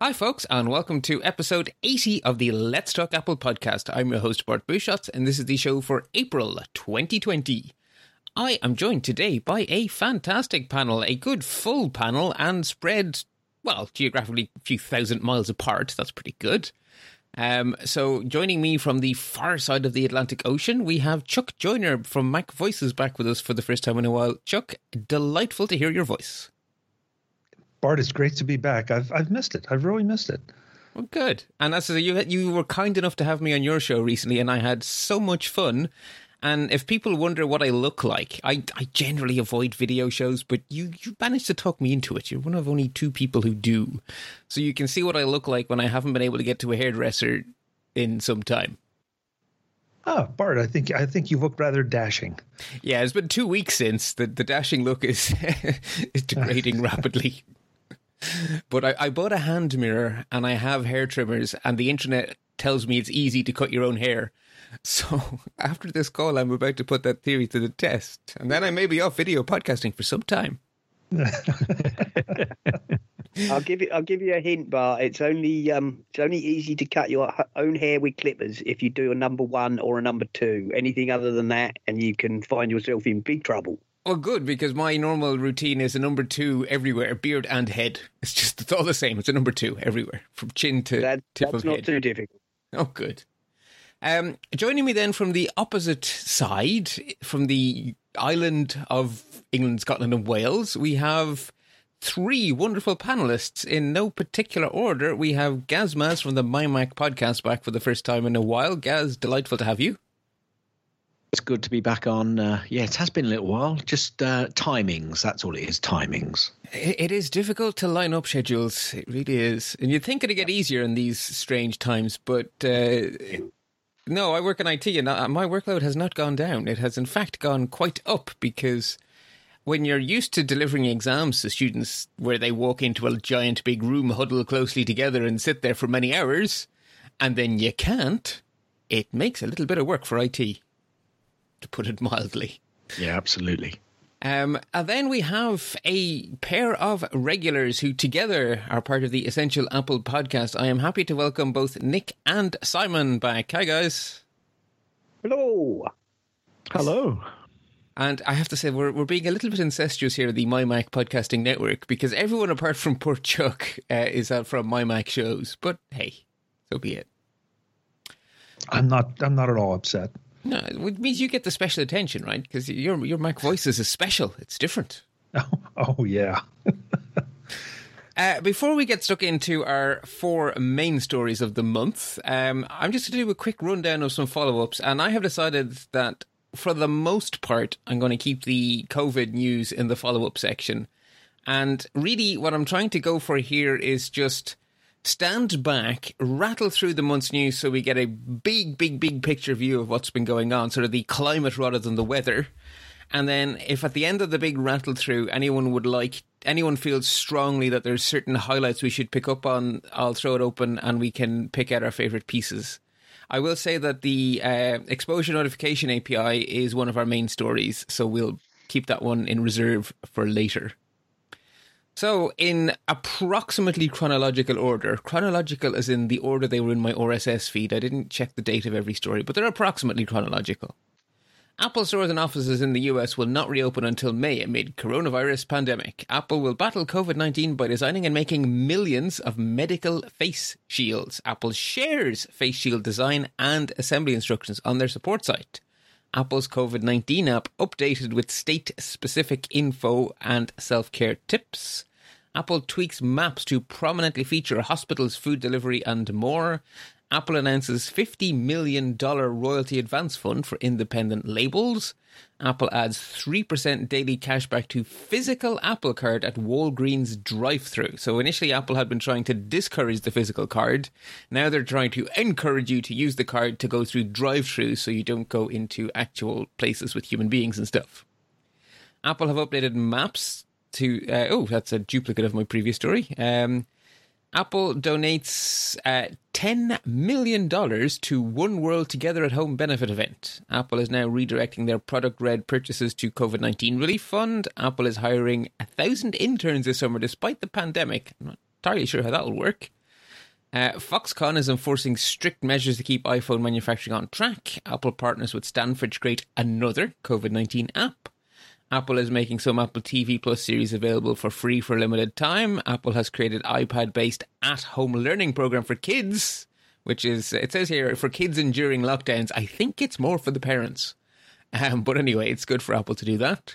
Hi folks, and welcome to episode 80 of the Let's Talk Apple podcast. I'm your host, Bart Busschots, and this is the show for April 2020. I am joined today by a fantastic panel, a good full panel, and spread, well, geographically a few thousand miles apart. That's pretty good. So joining me from the far side of the Atlantic Ocean, we have Chuck Joyner from Mac Voysis back with us for the first time in a while. Chuck, delightful to hear your voice. Bart, it's great to be back. I've missed it. I've really missed it. Well, good. And as I say, you were kind enough to have me on your show recently, and I had so much fun. And if people wonder what I look like, I generally avoid video shows, but you managed to talk me into it. You're one of only two people who do. So you can see what I look like when I haven't been able to get to a hairdresser in some time. Oh, Bart, I think you look rather dashing. Yeah, it's been 2 weeks since. The dashing look is degrading rapidly. But I bought a hand mirror and I have hair trimmers, and the internet tells me it's easy to cut your own hair. So after this call, I'm about to put that theory to the test. And then I may be off video podcasting for some time. I'll give you a hint, Bart. It's only easy to cut your own hair with clippers if you do a number one or a number two. Anything other than that, and you can find yourself in big trouble. Well, good, because my normal routine is a number two everywhere, beard and head. It's all the same. It's a number two everywhere, from chin to tip of head. That's not too difficult. Oh, good. Joining me then from the opposite side, from the island of England, Scotland and Wales, we have three wonderful panellists in no particular order. We have Gazmaz from the MyMac podcast back for the first time in a while. Gaz, delightful to have you. It's good to be back on. It has been a little while. Just timings. That's all it is, timings. It is difficult to line up schedules. It really is. And you'd think it'd get easier in these strange times, but no, I work in IT and my workload has not gone down. It has, in fact, gone quite up because when you're used to delivering exams to students where they walk into a giant big room, huddle closely together and sit there for many hours, and then you can't, it makes a little bit of work for IT. To put it mildly. Yeah, absolutely. And then we have a pair of regulars who together are part of the Essential Apple Podcast. I am happy to welcome both Nick and Simon back. Hi, guys. Hello. Hello. And I have to say, we're being a little bit incestuous here at the MyMac Podcasting Network, because everyone apart from poor Chuck is from MyMac shows. But hey, so be it. I'm not at all upset. No, it means you get the special attention, right? Because your Mac Voysis is special. It's different. Oh yeah. Before we get stuck into our four main stories of the month, I'm just going to do a quick rundown of some follow-ups. And I have decided that, for the most part, I'm going to keep the COVID news in the follow-up section. And really, what I'm trying to go for here is just stand back, rattle through the month's news so we get a big, big, big picture view of what's been going on, sort of the climate rather than the weather. And then if at the end of the big rattle through, anyone feels strongly that there's certain highlights we should pick up on, I'll throw it open and we can pick out our favourite pieces. I will say that the exposure notification API is one of our main stories, so we'll keep that one in reserve for later. So, in approximately chronological order, chronological as in the order they were in my RSS feed, I didn't check the date of every story, but they're approximately chronological. Apple stores and offices in the US will not reopen until May amid coronavirus pandemic. Apple will battle COVID-19 by designing and making millions of medical face shields. Apple shares face shield design and assembly instructions on their support site. Apple's COVID-19 app updated with state-specific info and self-care tips. Apple tweaks maps to prominently feature hospitals, food delivery, and more. Apple announces $50 million royalty advance fund for independent labels. Apple adds 3% daily cashback to physical Apple Card at Walgreens drive-thru. So initially, Apple had been trying to discourage the physical card. Now they're trying to encourage you to use the card to go through drive-thrus so you don't go into actual places with human beings and stuff. Apple have updated maps to... oh, that's a duplicate of my previous story. Apple donates $10 million to One World Together at Home benefit event. Apple is now redirecting their Product Red purchases to COVID-19 relief fund. Apple is hiring 1,000 interns this summer despite the pandemic. I'm not entirely sure how that'll work. Foxconn is enforcing strict measures to keep iPhone manufacturing on track. Apple partners with Stanford to create another COVID-19 app. Apple is making some Apple TV Plus series available for free for a limited time. Apple has created iPad-based at-home learning program for kids, which is, it says here, for kids enduring lockdowns. I think it's more for the parents. But anyway, it's good for Apple to do that.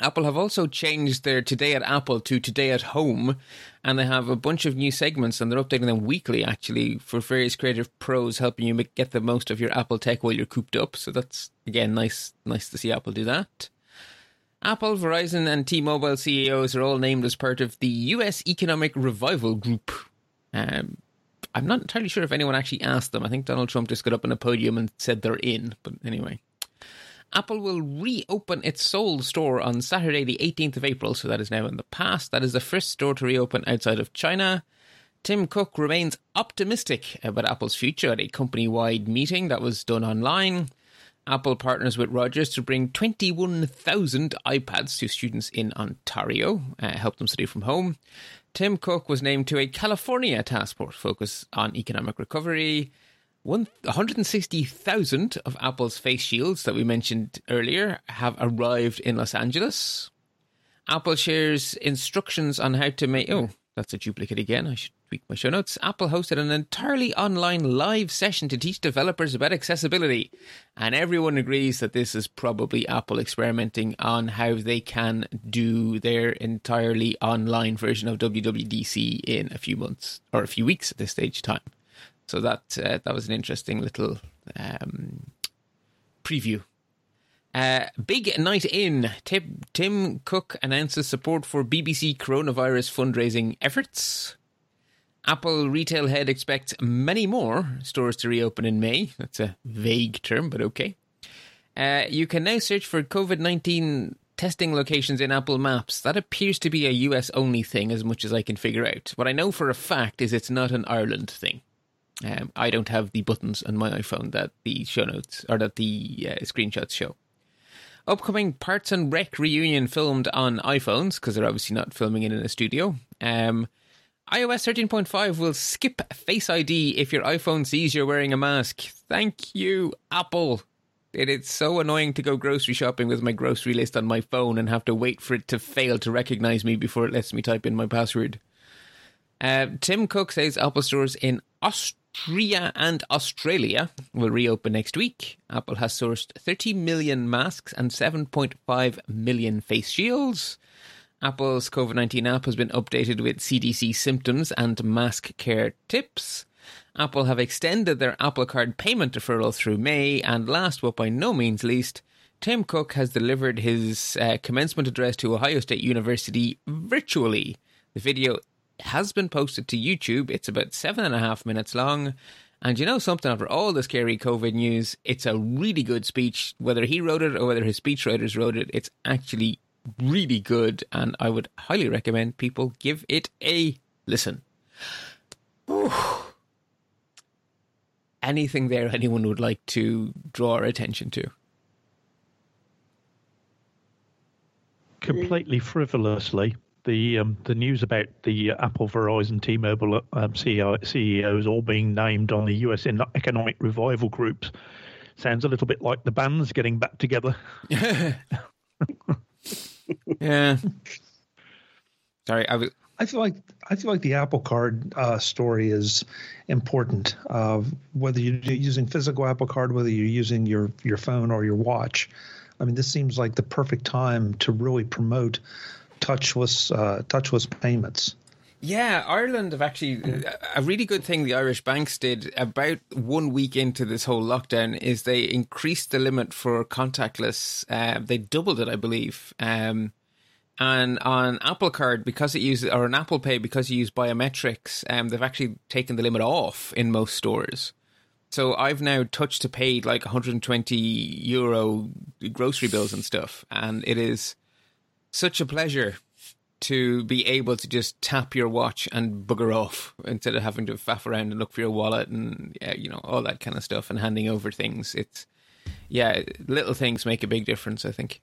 Apple have also changed their Today at Apple to Today at Home, and they have a bunch of new segments, and they're updating them weekly, actually, for various creative pros helping you get the most of your Apple tech while you're cooped up. So that's, again, nice to see Apple do that. Apple, Verizon and T-Mobile CEOs are all named as part of the US Economic Revival Group. I'm not entirely sure if anyone actually asked them. I think Donald Trump just got up on a podium and said they're in. But anyway, Apple will reopen its Seoul store on Saturday, the 18th of April. So that is now in the past. That is the first store to reopen outside of China. Tim Cook remains optimistic about Apple's future at a company-wide meeting that was done online. Apple partners with Rogers to bring 21,000 iPads to students in Ontario, help them study from home. Tim Cook was named to a California task force focused on economic recovery. 160,000 of Apple's face shields that we mentioned earlier have arrived in Los Angeles. Apple shares instructions on how to make... Oh, that's a duplicate again. I should tweak my show notes. Apple hosted an entirely online live session to teach developers about accessibility. And everyone agrees that this is probably Apple experimenting on how they can do their entirely online version of WWDC in a few months or a few weeks at this stage of time. So that was an interesting little preview. Big night in. Tim Cook announces support for BBC coronavirus fundraising efforts. Apple retail head expects many more stores to reopen in May. That's a vague term, but okay. You can now search for COVID-19 testing locations in Apple Maps. That appears to be a US only thing as much as I can figure out. What I know for a fact is it's not an Ireland thing. I don't have the buttons on my iPhone that the show notes or that the screenshots show. Upcoming Parts and Rec reunion filmed on iPhones, because they're obviously not filming it in a studio. iOS 13.5 will skip Face ID if your iPhone sees you're wearing a mask. Thank you, Apple. It is so annoying to go grocery shopping with my grocery list on my phone and have to wait for it to fail to recognize me before it lets me type in my password. Tim Cook says Apple stores in Austria and Australia will reopen next week. Apple has sourced 30 million masks and 7.5 million face shields. Apple's COVID-19 app has been updated with CDC symptoms and mask care tips. Apple have extended their Apple Card payment deferral through May. And last but by no means least, Tim Cook has delivered his commencement address to Ohio State University virtually. The video has been posted to YouTube. It's about 7.5 minutes long. And you know something, after all the scary COVID news, it's a really good speech. Whether he wrote it or whether his speechwriters wrote it, it's actually really good, and I would highly recommend people give it a listen. Ooh. Anything there anyone would like to draw our attention to? Completely frivolously, the news about the Apple, Verizon, T-Mobile CEOs all being named on the US economic revival groups sounds a little bit like the bands getting back together. Yeah. Sorry, I feel like the Apple Card story is important. Whether you're using physical Apple Card, whether you're using your phone or your watch, I mean, this seems like the perfect time to really promote touchless payments. Yeah, Ireland have actually, a really good thing the Irish banks did about 1 week into this whole lockdown is they increased the limit for contactless. They doubled it, I believe. And on Apple Card, because it uses, or on Apple Pay, because you use biometrics, they've actually taken the limit off in most stores. So I've now touched to pay like €120 grocery bills and stuff. And it is such a pleasure to be able to just tap your watch and bugger off instead of having to faff around and look for your wallet and, you know, all that kind of stuff and handing over things. It's, yeah, little things make a big difference, I think.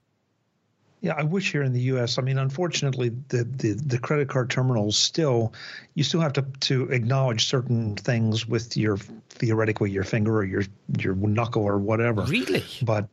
Yeah, I wish here in the U.S. I mean, unfortunately, the credit card terminals still, you still have to acknowledge certain things with your, theoretically, your finger or your knuckle or whatever. Really? But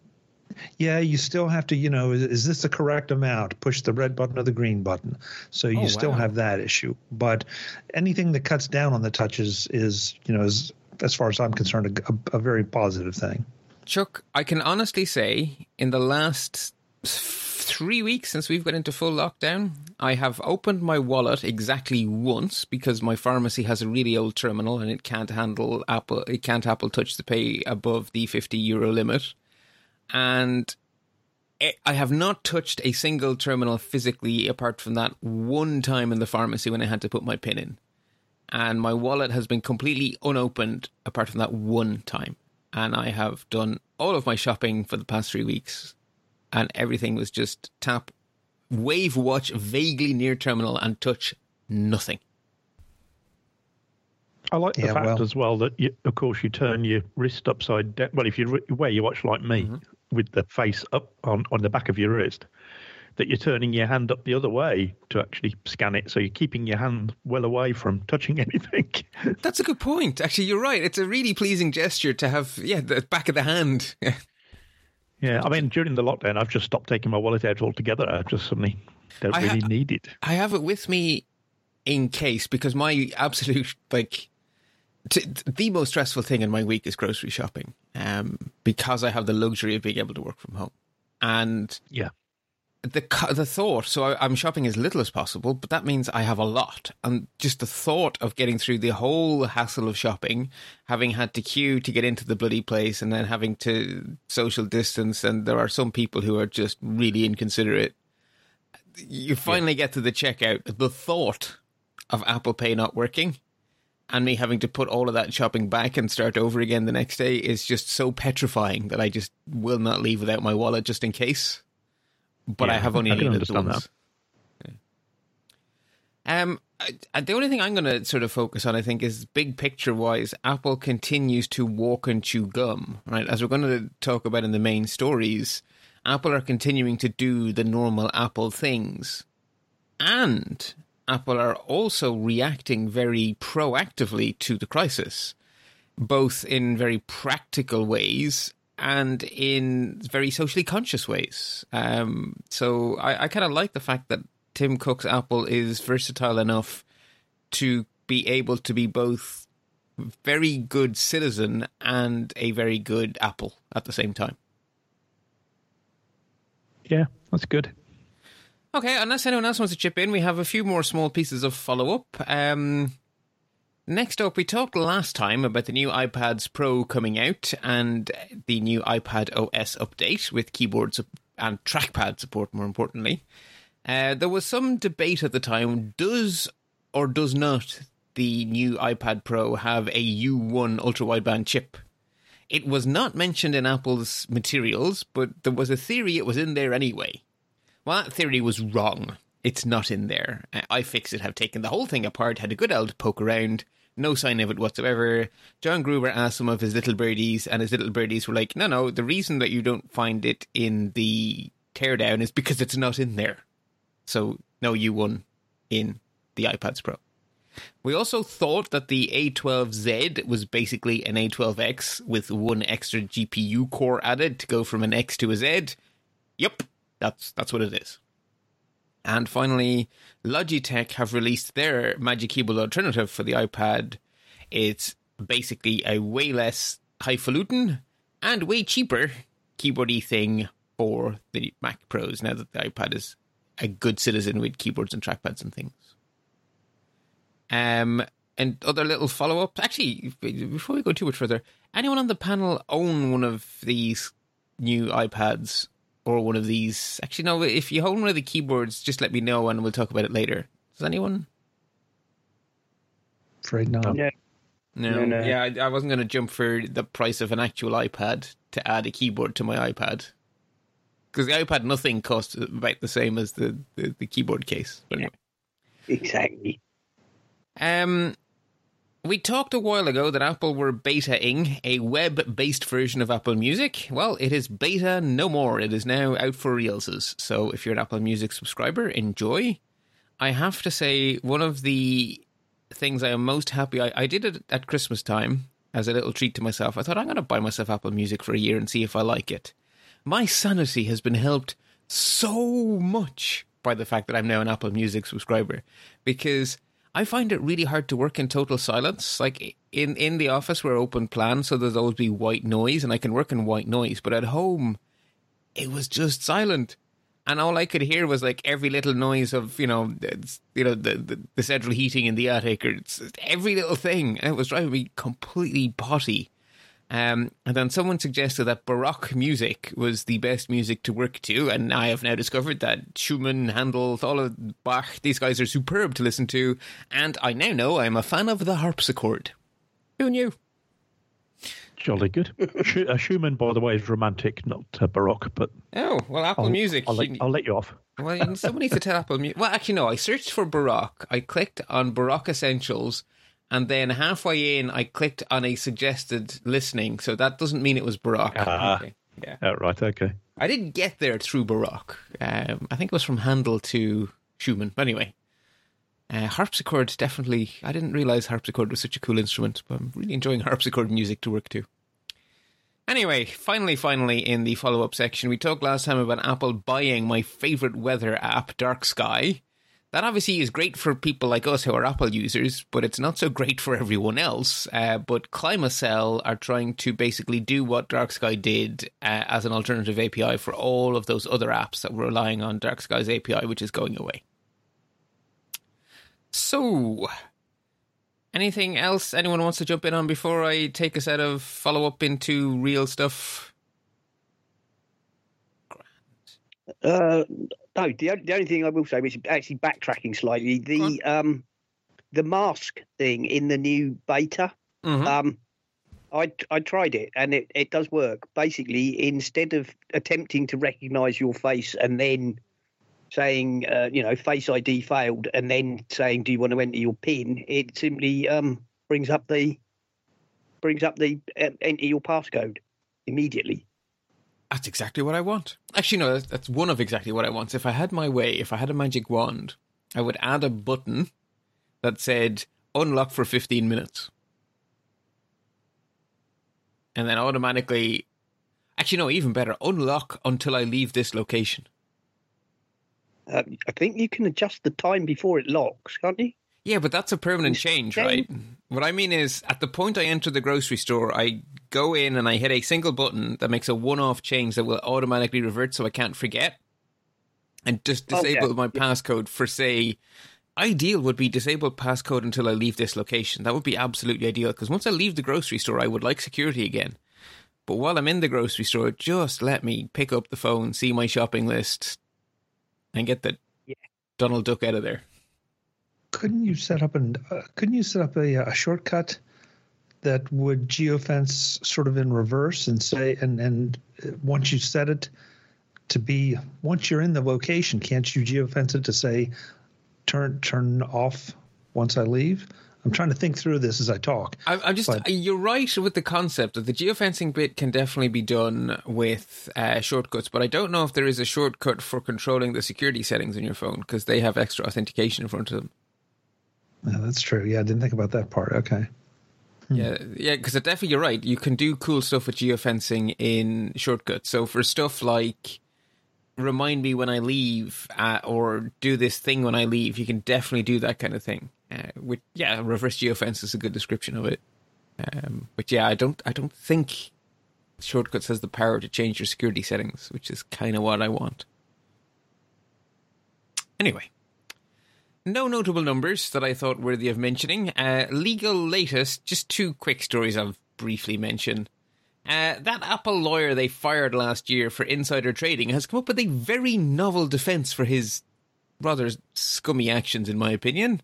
yeah, you still have to, you know, is this the correct amount? Push the red button or the green button. So you still have that issue. But anything that cuts down on the touches is, you know, is, as far as I'm concerned, a very positive thing. Chuck, I can honestly say in the last 3 weeks since we've got into full lockdown, I have opened my wallet exactly once because my pharmacy has a really old terminal and it can't handle Apple. It can't Apple Touch to Pay above the €50 limit. And I have not touched a single terminal physically apart from that one time in the pharmacy when I had to put my PIN in. And my wallet has been completely unopened apart from that one time. And I have done all of my shopping for the past 3 weeks. And everything was just tap, wave watch vaguely near terminal and touch nothing. I like the fact as well that, you, of course, you turn your wrist upside down. Well, if you wear your watch like me, with the face up on the back of your wrist, that you're turning your hand up the other way to actually scan it. So you're keeping your hand well away from touching anything. That's a good point. Actually, you're right. It's a really pleasing gesture to have, the back of the hand. Yeah, I mean, during the lockdown, I've just stopped taking my wallet out altogether. I just suddenly don't really need it. I have it with me in case, because my absolute, like... the most stressful thing in my week is grocery shopping, because I have the luxury of being able to work from home. And the thought, so I'm shopping as little as possible, but that means I have a lot. And just the thought of getting through the whole hassle of shopping, having had to queue to get into the bloody place and then having to social distance. And there are some people who are just really inconsiderate. You finally get to the checkout. The thought of Apple Pay not working and me having to put all of that shopping back and start over again the next day is just so petrifying that I just will not leave without my wallet just in case. But I have only needed once. The only thing I'm going to sort of focus on, I think, is big picture-wise, Apple continues to walk and chew gum, right? As we're going to talk about in the main stories, Apple are continuing to do the normal Apple things. And Apple are also reacting very proactively to the crisis, both in very practical ways and in very socially conscious ways. So I kind of like the fact that Tim Cook's Apple is versatile enough to be able to be both very good citizen and a very good Apple at the same time. Yeah, that's good. Okay, unless anyone else wants to chip in, we have a few more small pieces of follow-up. Next up, we talked last time about the new iPads Pro coming out and the new iPad OS update with keyboard and trackpad support, more importantly. There was some debate at the time, does or does not the new iPad Pro have a U1 ultra-wideband chip? It was not mentioned in Apple's materials, but there was a theory it was in there anyway. Well, that theory was wrong. It's not in there. iFixit have taken the whole thing apart, had a good old poke around, no sign of it whatsoever. John Gruber asked some of his little birdies, and his little birdies were like, no, the reason that you don't find it in the teardown is because it's not in there. So, no, you won in the iPads Pro. We also thought that the A12Z was basically an A12X with one extra GPU core added to go from an X to a Z. Yep. That's what it is. And finally, Logitech have released their Magic Keyboard alternative for the iPad. It's basically a way less highfalutin and way cheaper keyboardy thing for the Mac Pros now that the iPad is a good citizen with keyboards and trackpads and things. And other little follow-ups. Actually, before we go too much further, anyone on the panel own one of these new iPads or one of these? Actually, no, if you own one of the keyboards, just let me know and we'll talk about it later. Does anyone? Afraid not. Yeah. No. Yeah, I wasn't going to jump for the price of an actual iPad to add a keyboard to my iPad. Because the iPad Nothing costs about the same as the keyboard case. But anyway. Exactly. We talked a while ago that Apple were betaing a web-based version of Apple Music. Well, it is beta no more. It is now out for realses. So if you're an Apple Music subscriber, enjoy. I have to say, one of the things I am most happy... I did it at Christmas time as a little treat to myself. I thought, I'm going to buy myself Apple Music for a year and see if I like it. My sanity has been helped so much by the fact that I'm now an Apple Music subscriber, because... I find it really hard to work in total silence. Like in the office, we're open plan, so there's always be white noise, and I can work in white noise. But at home, it was just silent, and all I could hear was like every little noise of the central heating in the attic, or every little thing, and it was driving me completely potty. And then someone suggested that Baroque music was the best music to work to, and I have now discovered that Schumann, Handel, all of Bach, these guys are superb to listen to, and I now know I'm a fan of the harpsichord. Who knew? Jolly good. Schumann, by the way, is romantic, not Baroque, but... Oh, well, Apple Music... I'll let you off. Well, somebody needs to tell Apple Music... Well, actually, no, I searched for Baroque. I clicked on Baroque Essentials... And then halfway in, I clicked on a suggested listening. So that doesn't mean it was Baroque. Okay. Yeah. Oh, right, okay. I didn't get there through Baroque. I think it was from Handel to Schumann. But anyway, harpsichord definitely... I didn't realise harpsichord was such a cool instrument, but I'm really enjoying harpsichord music to work to. Anyway, finally, in the follow-up section, we talked last time about Apple buying my favourite weather app, Dark Sky. That obviously is great for people like us who are Apple users, but it's not so great for everyone else. But Climacell are trying to basically do what Dark Sky did as an alternative API for all of those other apps that were relying on Dark Sky's API, which is going away. So, anything else anyone wants to jump in on before I take us out of follow-up into real stuff? No, the only thing I will say, which is actually backtracking slightly, the mask thing in the new beta, mm-hmm. I tried it and it does work. Basically, instead of attempting to recognise your face and then saying, Face ID failed, and then saying, do you want to enter your PIN? It simply brings up the enter your passcode immediately. That's exactly what I want. Actually, no, that's one of exactly what I want. If I had my way, if I had a magic wand, I would add a button that said, unlock for 15 minutes. And then automatically, actually, no, even better, unlock until I leave this location. I think you can adjust the time before it locks, can't you? Yeah, but that's a permanent change, right? What I mean is, at the point I enter the grocery store, I go in and I hit a single button that makes a one-off change that will automatically revert so I can't forget. And just disable my passcode for, say, ideal would be disable passcode until I leave this location. That would be absolutely ideal, because once I leave the grocery store, I would like security again. But while I'm in the grocery store, just let me pick up the phone, see my shopping list, and get the Donald Duck out of there. Couldn't you set up a shortcut that would geofence sort of in reverse and say, and once you set it to be, once you're in the location, can't you geofence it to say, turn off once I leave? I'm trying to think through this as I talk. You're right with the concept that the geofencing bit can definitely be done with shortcuts, but I don't know if there is a shortcut for controlling the security settings in your phone, because they have extra authentication in front of them. Yeah, that's true. Yeah, I didn't think about that part. Okay. Yeah, because definitely you're right. You can do cool stuff with geofencing in shortcuts. So for stuff like remind me when I leave or do this thing when I leave, you can definitely do that kind of thing. Reverse geofence is a good description of it. I don't think shortcuts has the power to change your security settings, which is kind of what I want. Anyway. No notable numbers that I thought worthy of mentioning. Legal latest, just two quick stories I'll briefly mention. That Apple lawyer they fired last year for insider trading has come up with a very novel defence for his rather scummy actions, in my opinion.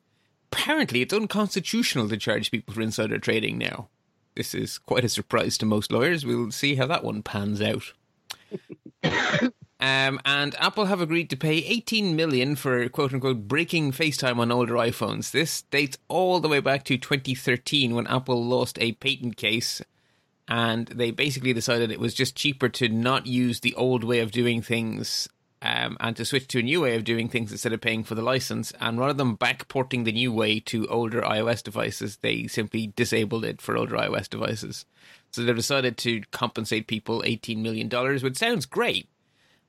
Apparently, it's unconstitutional to charge people for insider trading now. This is quite a surprise to most lawyers. We'll see how that one pans out. And Apple have agreed to pay $18 million for, quote-unquote, breaking FaceTime on older iPhones. This dates all the way back to 2013 when Apple lost a patent case and they basically decided it was just cheaper to not use the old way of doing things and to switch to a new way of doing things instead of paying for the license. And rather than backporting the new way to older iOS devices, they simply disabled it for older iOS devices. So they've decided to compensate people $18 million, which sounds great,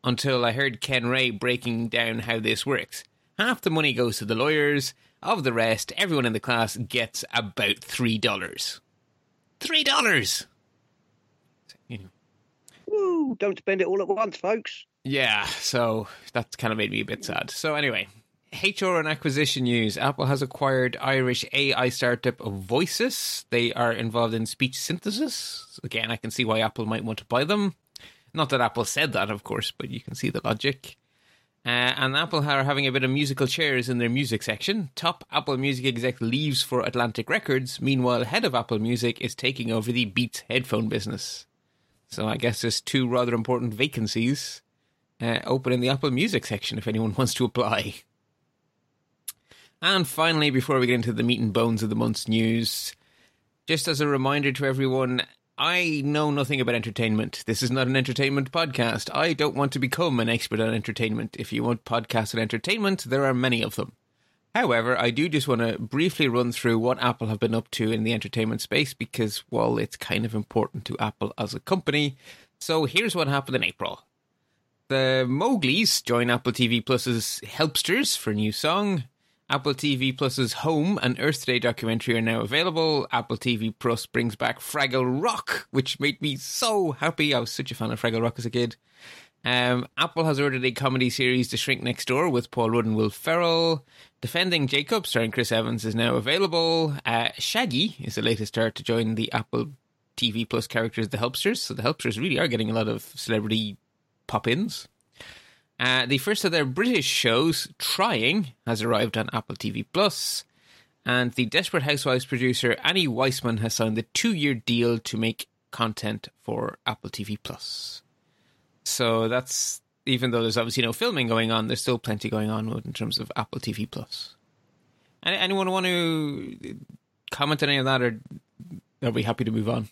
until I heard Ken Ray breaking down how this works. Half the money goes to the lawyers. Of the rest, everyone in the class gets about $3. $3! You know. Woo! Don't spend it all at once, folks. Yeah, so that's kind of made me a bit sad. So anyway, HR and acquisition news. Apple has acquired Irish AI startup Voysis. They are involved in speech synthesis. Again, I can see why Apple might want to buy them. Not that Apple said that, of course, but you can see the logic. And Apple are having a bit of musical chairs in their music section. Top Apple Music exec leaves for Atlantic Records. Meanwhile, head of Apple Music is taking over the Beats headphone business. So I guess there's two rather important vacancies open in the Apple Music section if anyone wants to apply. And finally, before we get into the meat and bones of the month's news, just as a reminder to everyone, I know nothing about entertainment. This is not an entertainment podcast. I don't want to become an expert on entertainment. If you want podcasts on entertainment, there are many of them. However, I do just want to briefly run through what Apple have been up to in the entertainment space because, well, it's kind of important to Apple as a company. So here's what happened in April. The Mowglis join Apple TV Plus's Helpsters for a new song. Apple TV Plus's Home and Earth Day documentary are now available. Apple TV Plus brings back Fraggle Rock, which made me so happy. I was such a fan of Fraggle Rock as a kid. Apple has ordered a comedy series, The Shrink Next Door, with Paul Rudd and Will Ferrell. Defending Jacob, starring Chris Evans, is now available. Shaggy is the latest star to join the Apple TV Plus characters, The Helpsters. So the Helpsters really are getting a lot of celebrity pop-ins. The first of their British shows, Trying, has arrived on Apple TV+. And the Desperate Housewives producer Annie Weissman has signed the 2-year deal to make content for Apple TV+. So that's, even though there's obviously no filming going on, there's still plenty going on in terms of Apple TV+. Anyone want to comment on any of that, or are we happy to move on?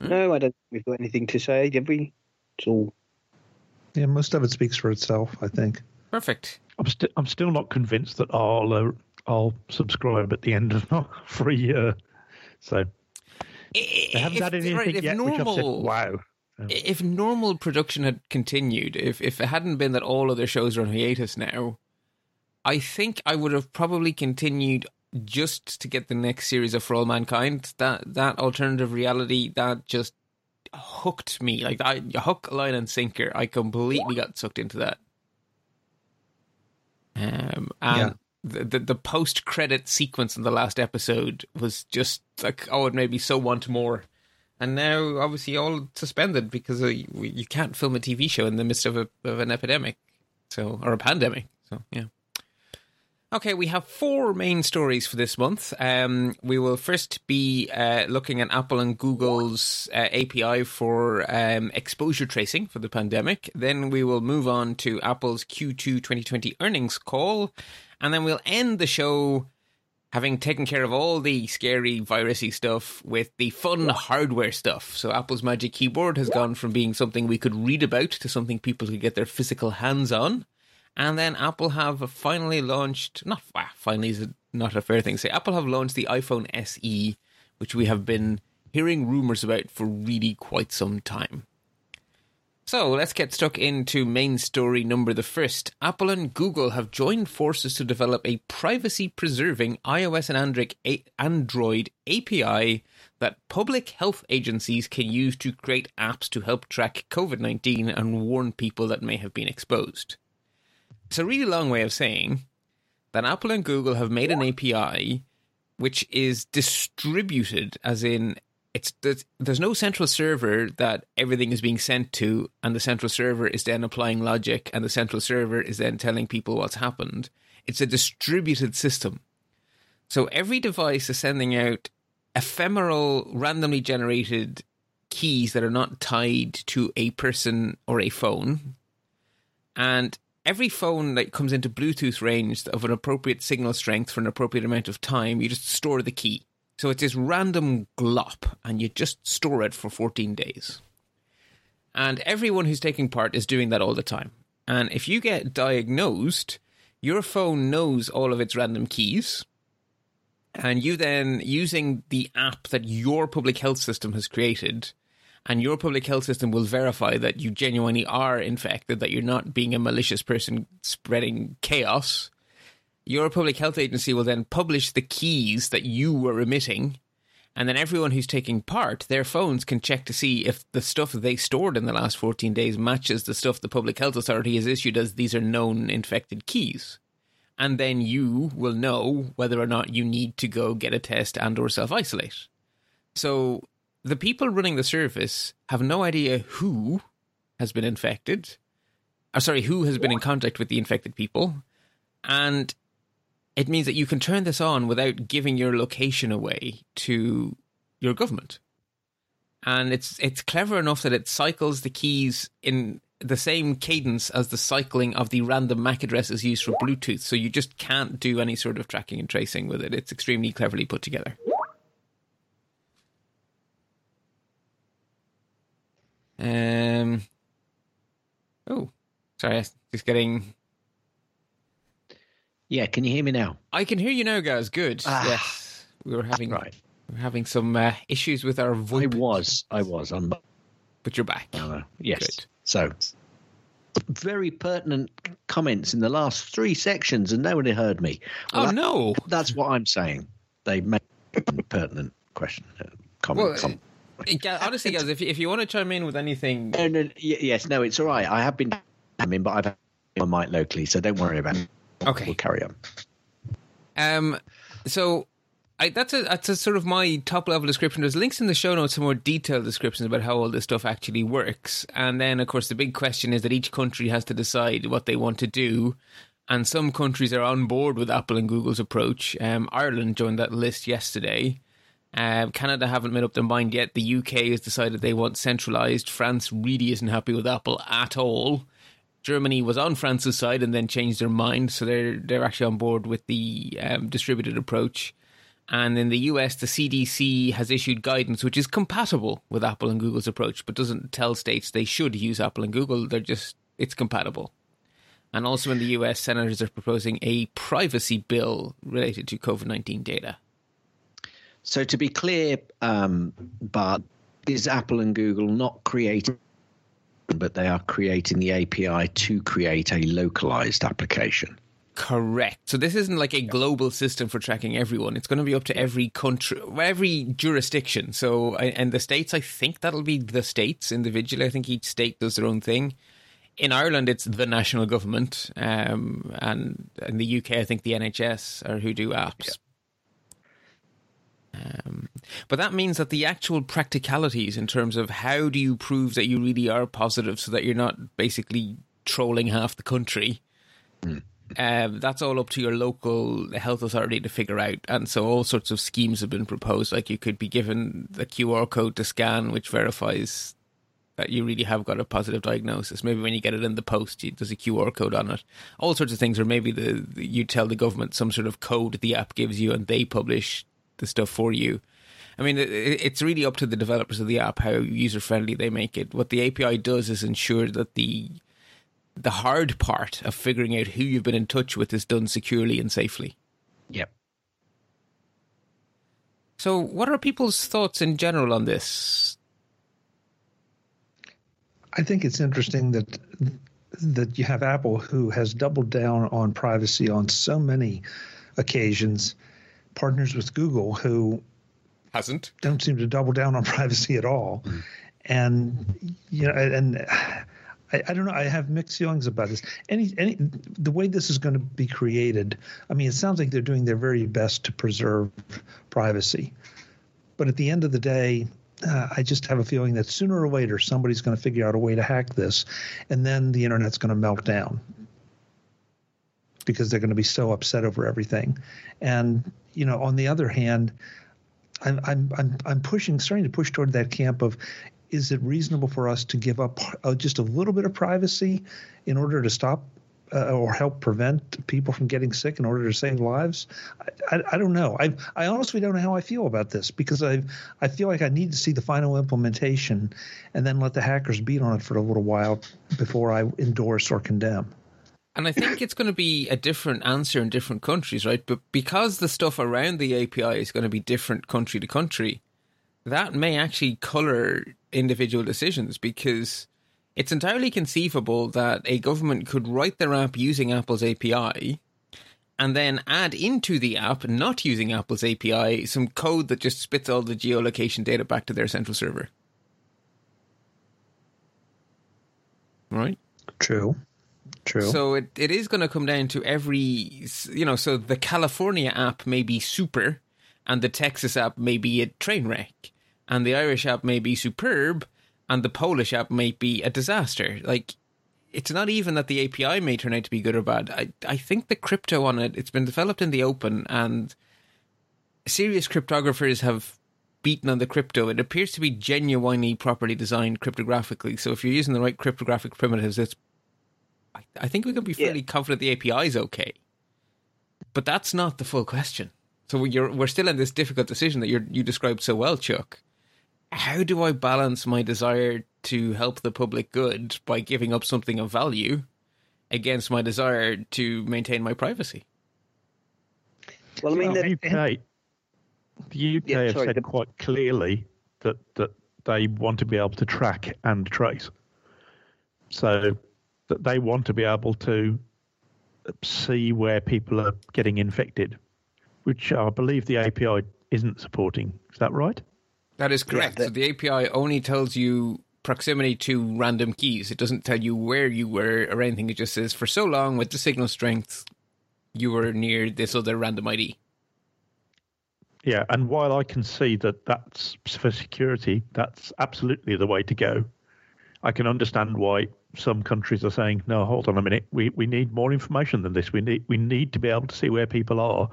No, I don't think we've got anything to say, have we? It's all... Yeah, most of it speaks for itself, I think. Perfect. I'm still not convinced that I'll subscribe at the end of my free year. So they haven't added anything yet. Normal, which I've said, wow. If normal production had continued, if it hadn't been that all other shows are on hiatus now, I think I would have probably continued just to get the next series of For All Mankind. That alternative reality that just hooked me like that, hook, line and sinker. I completely got sucked into that. The post-credit sequence in the last episode was just like, oh, it made me so want more. And now obviously all suspended because you can't film a TV show in the midst of an epidemic, or a pandemic. So yeah. Okay, we have 4 main stories for this month. We will first be looking at Apple and Google's API for exposure tracing for the pandemic. Then we will move on to Apple's Q2 2020 earnings call. And then we'll end the show having taken care of all the scary virus-y stuff with the fun hardware stuff. So Apple's Magic Keyboard has gone from being something we could read about to something people could get their physical hands on. And then Apple have finally launched... finally is not a fair thing to say. Apple have launched the iPhone SE, which we have been hearing rumours about for really quite some time. So let's get stuck into main story number the first. Apple and Google have joined forces to develop a privacy-preserving iOS and Android API that public health agencies can use to create apps to help track COVID-19 and warn people that may have been exposed. It's a really long way of saying that Apple and Google have made an API which is distributed, as in there's no central server that everything is being sent to, and the central server is then applying logic, and the central server is then telling people what's happened. It's a distributed system. So every device is sending out ephemeral, randomly generated keys that are not tied to a person or a phone. And every phone that comes into Bluetooth range of an appropriate signal strength for an appropriate amount of time, you just store the key. So it's this random glop, and you just store it for 14 days. And everyone who's taking part is doing that all the time. And if you get diagnosed, your phone knows all of its random keys. And you then, using the app that your public health system has created, and your public health system will verify that you genuinely are infected, that you're not being a malicious person spreading chaos, your public health agency will then publish the keys that you were emitting. And then everyone who's taking part, their phones can check to see if the stuff they stored in the last 14 days matches the stuff the public health authority has issued as these are known infected keys. And then you will know whether or not you need to go get a test and or self-isolate. So the people running the service have no idea who has been infected. Who has been in contact with the infected people. And it means that you can turn this on without giving your location away to your government. And it's clever enough that it cycles the keys in the same cadence as the cycling of the random MAC addresses used for Bluetooth, so you just can't do any sort of tracking and tracing with it. It's extremely cleverly put together. Oh, sorry, I was getting... Yeah, can you hear me now? I can hear you now, guys. Good. Yes, we were having some issues with our voice. I was on, but you're back. Yes. Good. So, very pertinent comments in the last three sections, and nobody heard me. Well, no! That's what I'm saying. They made pertinent question comments. Well, honestly, guys, if you want to chime in with anything, no, it's all right. I have been, but I've had my mic locally, so don't worry about it. Okay, we'll carry on. That's sort of my top level description. There's links in the show notes, some more detailed descriptions about how all this stuff actually works. And then, of course, the big question is that each country has to decide what they want to do. And some countries are on board with Apple and Google's approach. Ireland joined that list yesterday. Canada haven't made up their mind yet. The UK has decided they want centralised. France really isn't happy with Apple at all. Germany was on France's side and then changed their mind. So they're actually on board with the distributed approach. And in the US, the CDC has issued guidance which is compatible with Apple and Google's approach, but doesn't tell states they should use Apple and Google. It's compatible. And also in the US, senators are proposing a privacy bill related to COVID-19 data. So to be clear, Bart, is Apple and Google not creating, but they are creating the API to create a localized application? Correct. So this isn't like a global system for tracking everyone. It's going to be up to every country, every jurisdiction. So, and the states, I think that'll be the states individually. I think each state does their own thing. In Ireland, it's the national government. And in the UK, I think the NHS are who do apps. Yeah. But that means that the actual practicalities in terms of how do you prove that you really are positive so that you're not basically trolling half the country. Mm. That's all up to your local health authority to figure out. And so all sorts of schemes have been proposed. Like you could be given the QR code to scan, which verifies that you really have got a positive diagnosis. Maybe when you get it in the post, there's a QR code on it. All sorts of things. Or maybe you tell the government some sort of code the app gives you and they publish the stuff for you. I mean, it's really up to the developers of the app how user-friendly they make it. What the API does is ensure that the hard part of figuring out who you've been in touch with is done securely and safely. Yep. So what are people's thoughts in general on this? I think it's interesting that you have Apple, who has doubled down on privacy on so many occasions, partners with Google, who hasn't, don't seem to double down on privacy at all. Mm. And I don't know. I have mixed feelings about this. The way this is going to be created, I mean, it sounds like they're doing their very best to preserve privacy. But at the end of the day, I just have a feeling that sooner or later somebody's going to figure out a way to hack this, and then the internet's going to melt down because they're going to be so upset over everything. And, you know, on the other hand, I'm starting to push toward that camp of, is it reasonable for us to give up just a little bit of privacy in order to stop or help prevent people from getting sick in order to save lives? I don't know. I honestly don't know how I feel about this, because I feel like I need to see the final implementation and then let the hackers beat on it for a little while before I endorse or condemn. And I think it's going to be a different answer in different countries, right? But because the stuff around the API is going to be different country to country, that may actually colour individual decisions, because it's entirely conceivable that a government could write their app using Apple's API and then add into the app, not using Apple's API, some code that just spits all the geolocation data back to their central server. Right? True. So it is going to come down to every, you know, so the California app may be super and the Texas app may be a train wreck and the Irish app may be superb and the Polish app may be a disaster. Like, it's not even that the API may turn out to be good or bad. I think the crypto on it, it's been developed in the open, and serious cryptographers have beaten on the crypto. It appears to be genuinely properly designed cryptographically. So if you're using the right cryptographic primitives, it's, I think we can be fairly confident the API is okay. But that's not the full question. So we're still in this difficult decision that you described so well, Chuck. How do I balance my desire to help the public good by giving up something of value against my desire to maintain my privacy? Well, I mean, the UK have said quite clearly that they want to be able to track and trace. So that they want to be able to see where people are getting infected, which I believe the API isn't supporting. Is that right? That is correct. Yeah, so the API only tells you proximity to random keys. It doesn't tell you where you were or anything. It just says, for so long, with the signal strength, you were near this other random ID. Yeah, and while I can see that that's, for security, that's absolutely the way to go, I can understand why some countries are saying, no, hold on a minute, we need more information than this. We need to be able to see where people are,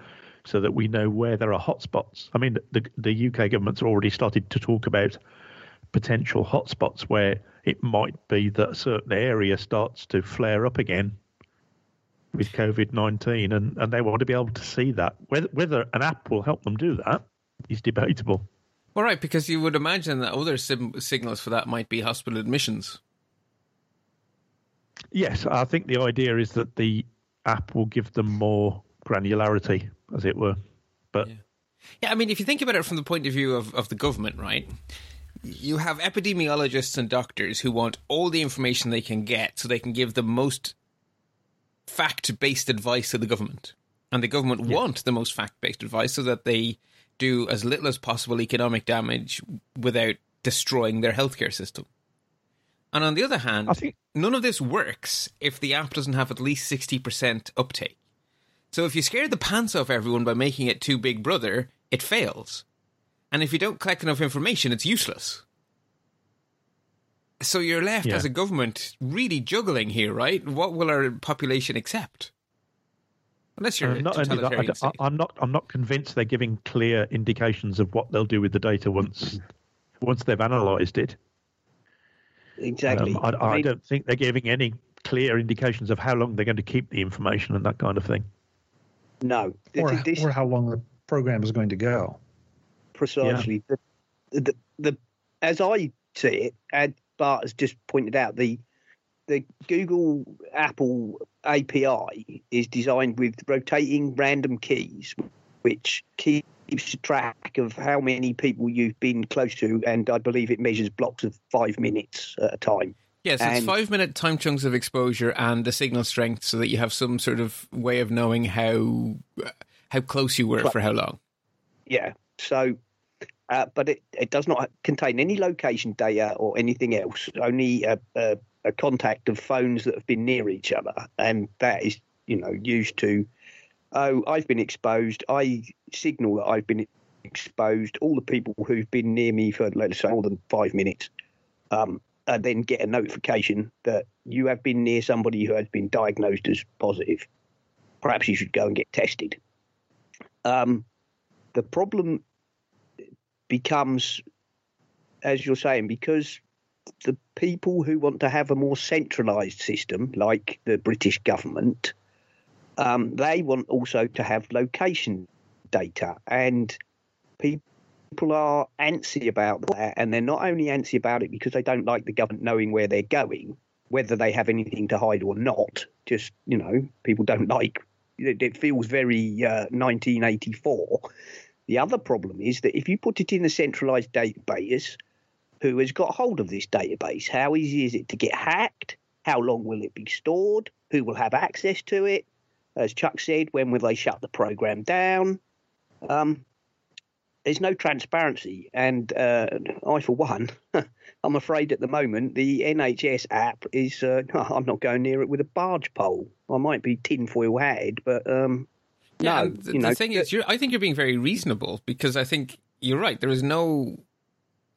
so that we know where there are hotspots. I mean, the UK government's already started to talk about potential hotspots where it might be that a certain area starts to flare up again with COVID-19, and they want to be able to see that. Whether an app will help them do that is debatable. Well, right, because you would imagine that other signals for that might be hospital admissions. Yes, I think the idea is that the app will give them more granularity, as it were. But yeah, I mean, if you think about it from the point of view of the government, right, you have epidemiologists and doctors who want all the information they can get so they can give the most fact-based advice to the government. And the government want the most fact-based advice so that they do as little as possible economic damage without destroying their healthcare system. And on the other hand, I think none of this works if the app doesn't have at least 60% uptake. So if you scare the pants off everyone by making it too Big Brother, it fails. And if you don't collect enough information, it's useless. So you're left as a government really juggling here, right? What will our population accept? Unless you're not totalitarian that, state. I'm not convinced they're giving clear indications of what they'll do with the data once they've analysed it. Exactly. I don't think they're giving any clear indications of how long they're going to keep the information and that kind of thing. No. Or how long the program is going to go. Precisely. Yeah. As I see it, as Bart has just pointed out, the Google-Apple API is designed with rotating random keys, which keeps track of how many people you've been close to, and I believe it measures blocks of 5 minutes at a time. Yes, yeah, so it's 5-minute time chunks of exposure and the signal strength, so that you have some sort of way of knowing how close you were for how long. Yeah. So, but it does not contain any location data or anything else. Only a contact of phones that have been near each other, and that is, you know, used to, oh, I've been exposed, I signal that I've been exposed, all the people who've been near me for, let's say, more than 5 minutes, and then get a notification that you have been near somebody who has been diagnosed as positive. Perhaps you should go and get tested. The problem becomes, as you're saying, because the people who want to have a more centralized system, like the British government, they want also to have location data, and people are antsy about that, and they're not only antsy about it because they don't like the government knowing where they're going, whether they have anything to hide or not. Just, you know, people don't like it. It feels very 1984. The other problem is that if you put it in a centralized database, who has got hold of this database? How easy is it to get hacked? How long will it be stored? Who will have access to it? As Chuck said, when will they shut the program down? There's no transparency, and I, for one, I'm afraid at the moment the NHS app is I'm not going near it with a barge pole. I might be tinfoil hatted, but yeah, no. The thing is, I think you're being very reasonable, because I think you're right. There is no...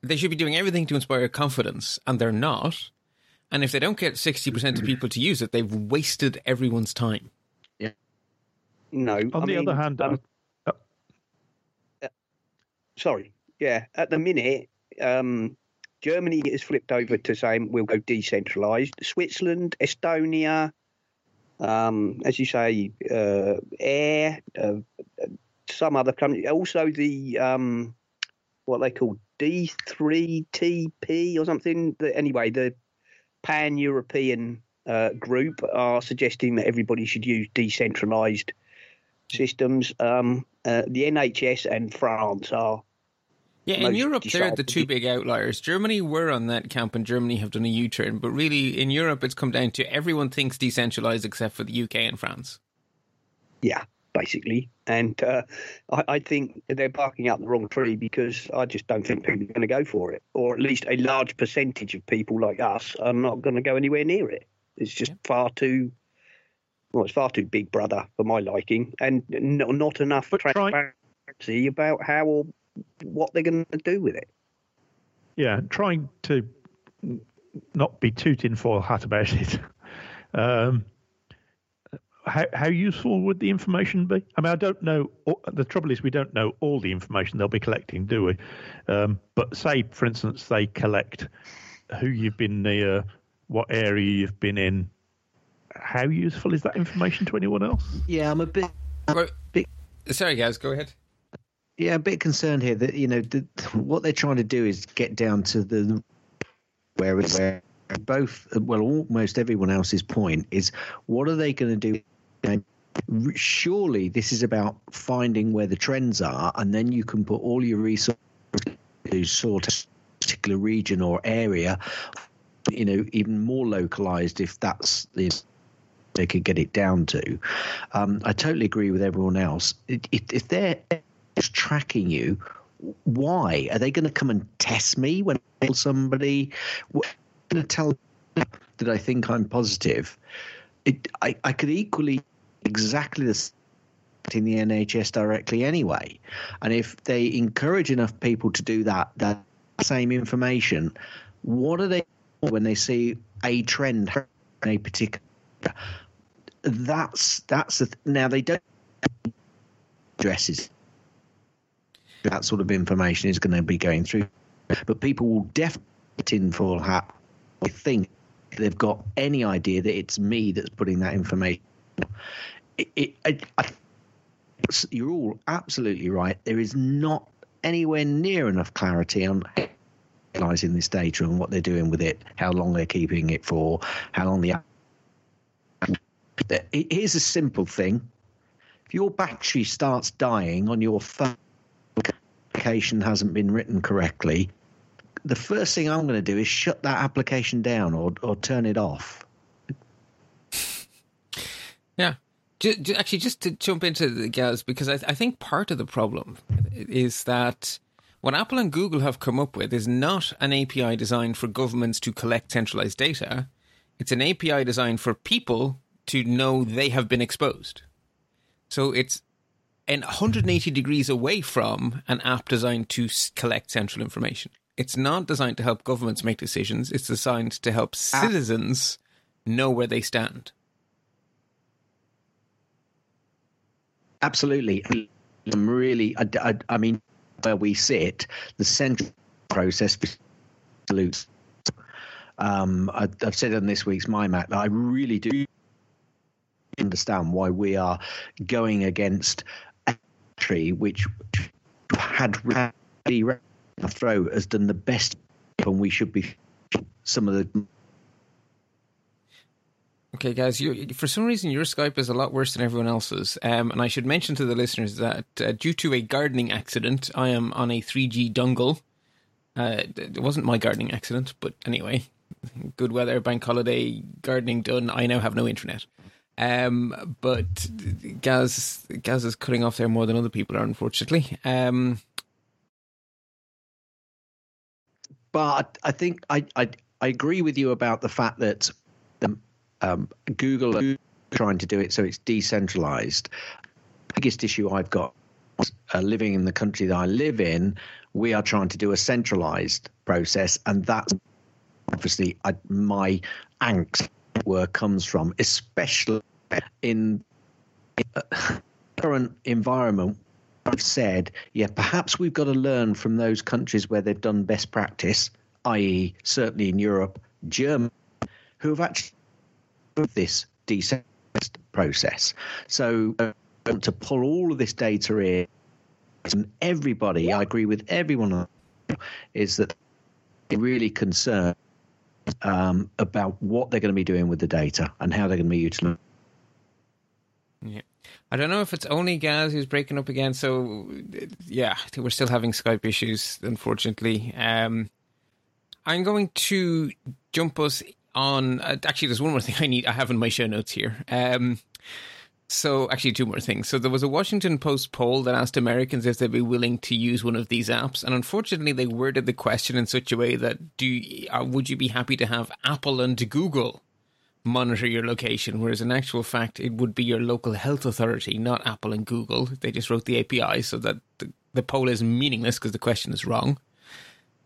They should be doing everything to inspire confidence, and they're not. And if they don't get 60% of people to use it, they've wasted everyone's time. Yeah. No. On the other hand... Sorry. Yeah. At the minute, Germany has flipped over to saying we'll go decentralized. Switzerland, Estonia, as you say, Air, some other company. Also the, what they call D3TP or something. Anyway, the pan-European group are suggesting that everybody should use decentralized systems. The NHS and France are... Yeah, in Europe, they're the two big outliers. Germany were on that camp, and Germany have done a U-turn. But really, in Europe, it's come down to everyone thinks decentralised except for the UK and France. Yeah, basically. And I think they're barking up the wrong tree, because I just don't think people are going to go for it. Or at least a large percentage of people like us are not going to go anywhere near it. It's just far too... Well, it's far too big brother for my liking, and not enough transparency about how or what they're going to do with it. Yeah, trying to not be too tinfoil hat about it. How useful would the information be? I mean, I don't know. The trouble is we don't know all the information they'll be collecting, do we? But say, for instance, they collect who you've been near, what area you've been in. How useful is that information to anyone else? Yeah, I'm a bit. Sorry, guys, go ahead. Yeah, a bit concerned here that, you know, what they're trying to do is get down to the where both, well, almost everyone else's point is, what are they going to do? And surely this is about finding where the trends are, and then you can put all your resources to sort of a particular region or area, you know, even more localized if that's the... they could get it down to. I totally agree with everyone else. If they're tracking you, why? Are they going to come and test me when I tell somebody? I'm going to tell them that I think I'm positive. I could equally exactly the same in the NHS directly anyway. And if they encourage enough people to do that same information, what are they doing when they see a trend in a particular... That's the now they don't addresses. That sort of information is going to be going through, but people will definitely tinfoil hat. I think they've got any idea that it's me that's putting that information. You're all absolutely right. There is not anywhere near enough clarity on analysing this data and what they're doing with it, how long they're keeping it for, how long the... Here's a simple thing. If your battery starts dying on your phone, the application hasn't been written correctly, the first thing I'm going to do is shut that application down or turn it off. Yeah. Actually, just to jump into the Gaz, because I think part of the problem is that what Apple and Google have come up with is not an API designed for governments to collect centralized data. It's an API designed for people to know they have been exposed. So it's 180 degrees away from an app designed to collect central information. It's not designed to help governments make decisions. It's designed to help citizens know where they stand. Absolutely. I'm really, I mean, where we sit, the central process absolutes. I've said on this week's MyMac that I really do understand why we are going against a country which had really a throw has done the best, and we should be some of the. Okay, guys, for some reason your Skype is a lot worse than everyone else's. And I should mention to the listeners that due to a gardening accident, I am on a 3G dongle. It wasn't my gardening accident, but anyway, good weather, bank holiday, gardening done. I now have no internet. But Gaz is cutting off there more than other people are, unfortunately. But I think I agree with you about the fact that Google are trying to do it so it's decentralized. The biggest issue I've got is, living in the country that I live in, we are trying to do a centralized process, and that's obviously my angst where comes from, especially in the current environment. I've said, yeah, perhaps we've got to learn from those countries where they've done best practice, i.e. certainly in Europe, Germany, who have actually of this decentralized process. So to pull all of this data in, and everybody, I agree with everyone, is that they're really concerned about what they're going to be doing with the data and how they're going to be utilizing. Yeah. I don't know if it's only Gaz who's breaking up again. So, yeah, we're still having Skype issues, unfortunately. I'm going to jump us on actually there's one more thing I have in my show notes here. So actually two more things. So there was a Washington Post poll that asked Americans if they'd be willing to use one of these apps, and unfortunately they worded the question in such a way that would you be happy to have Apple and Google monitor your location, whereas in actual fact it would be your local health authority, not Apple and Google. They just wrote the API so that the poll is meaningless because the question is wrong.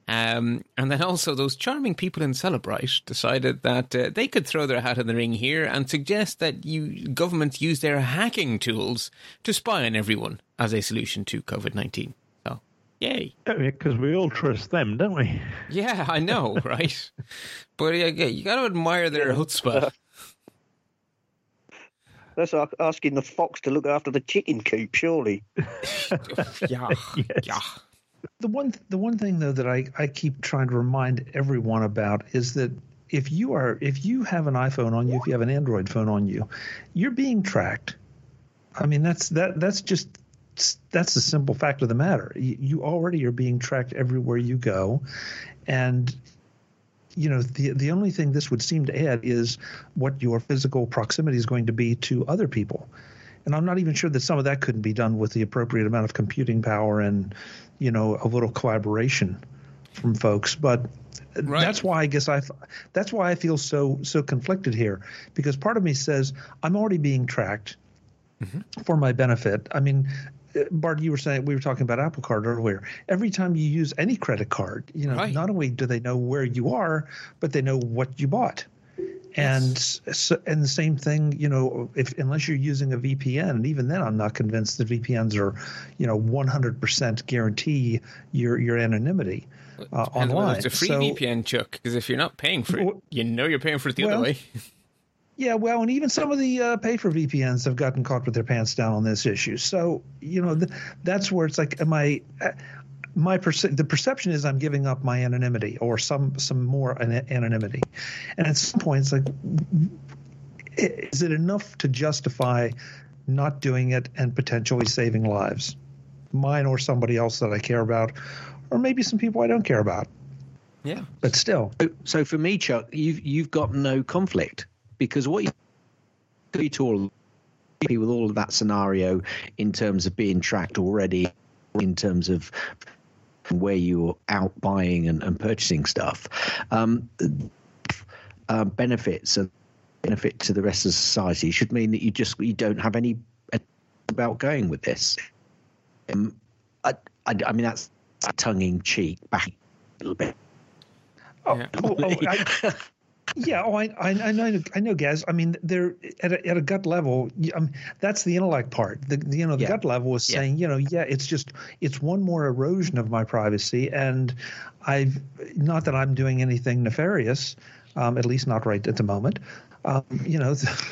And then also those charming people in Celebrite decided that they could throw their hat in the ring here and suggest that governments use their hacking tools to spy on everyone as a solution to COVID-19. So, yay. Because we all trust them, don't we? Yeah, I know, right? But yeah, you got to admire their chutzpah. That's like asking the fox to look after the chicken coop, surely. Yeah, yes. Yeah. The one thing though that I keep trying to remind everyone about is that if you have an iPhone on you, if you have an Android phone on you, you're being tracked. I mean that's the simple fact of the matter. You already are being tracked everywhere you go, and you know the only thing this would seem to add is what your physical proximity is going to be to other people. And I'm not even sure that some of that couldn't be done with the appropriate amount of computing power and, you know, a little collaboration from folks. But right. That's why I guess that's why I feel so conflicted here, because part of me says I'm already being tracked for my benefit. I mean, Bart, you were saying we were talking about Apple Card earlier. Every time you use any credit card, you know, Not only do they know where you are, but they know what you bought. And so, and the same thing, you know, unless you're using a VPN, and even then I'm not convinced that VPNs are, you know, 100% guarantee your anonymity online. It's a free VPN, Chuck, because if you're not paying for it, you know you're paying for it the other way. Yeah, well, and even some of the pay-for VPNs have gotten caught with their pants down on this issue. So, you know, that's where it's like, am I the perception is I'm giving up my anonymity or some more anonymity. And at some point, it's like, is it enough to justify not doing it and potentially saving lives? Mine or somebody else that I care about, or maybe some people I don't care about. Yeah. But still. So for me, Chuck, you've got no conflict, because what you do to all with all of that scenario in terms of being tracked already, in terms of where you're out buying and purchasing stuff, benefits and benefit to the rest of society should mean that you don't have any about going with this. I mean, that's tongue-in-cheek back a little bit. I know, Gaz. I mean, they're at a gut level. That's the intellect part. The gut level is saying, it's one more erosion of my privacy, and I've not that I'm doing anything nefarious, at least not right at the moment. That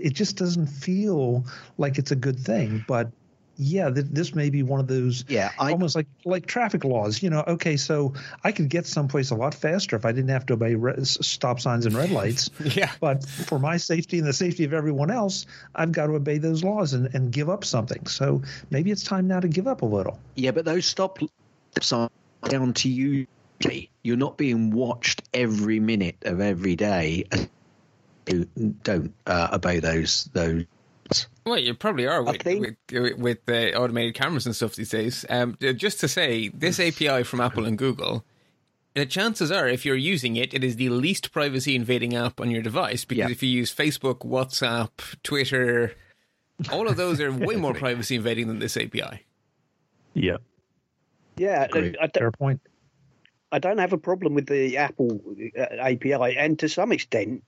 it just doesn't feel like it's a good thing, but. Yeah, this may be one of those almost like traffic laws. Okay, so I could get someplace a lot faster if I didn't have to obey stop signs and red lights. Yeah. But for my safety and the safety of everyone else, I've got to obey those laws and give up something. So maybe it's time now to give up a little. Yeah, but those stop signs are down to you. You're not being watched every minute of every day. Don't obey those. Well, you probably are with the automated cameras and stuff these days. Just to say, this API from Apple and Google, the chances are, if you're using it, it is the least privacy-invading app on your device. Because if you use Facebook, WhatsApp, Twitter, all of those are way more privacy-invading than this API. Yeah. Yeah. Fair point. I don't have a problem with the Apple API. And to some extent,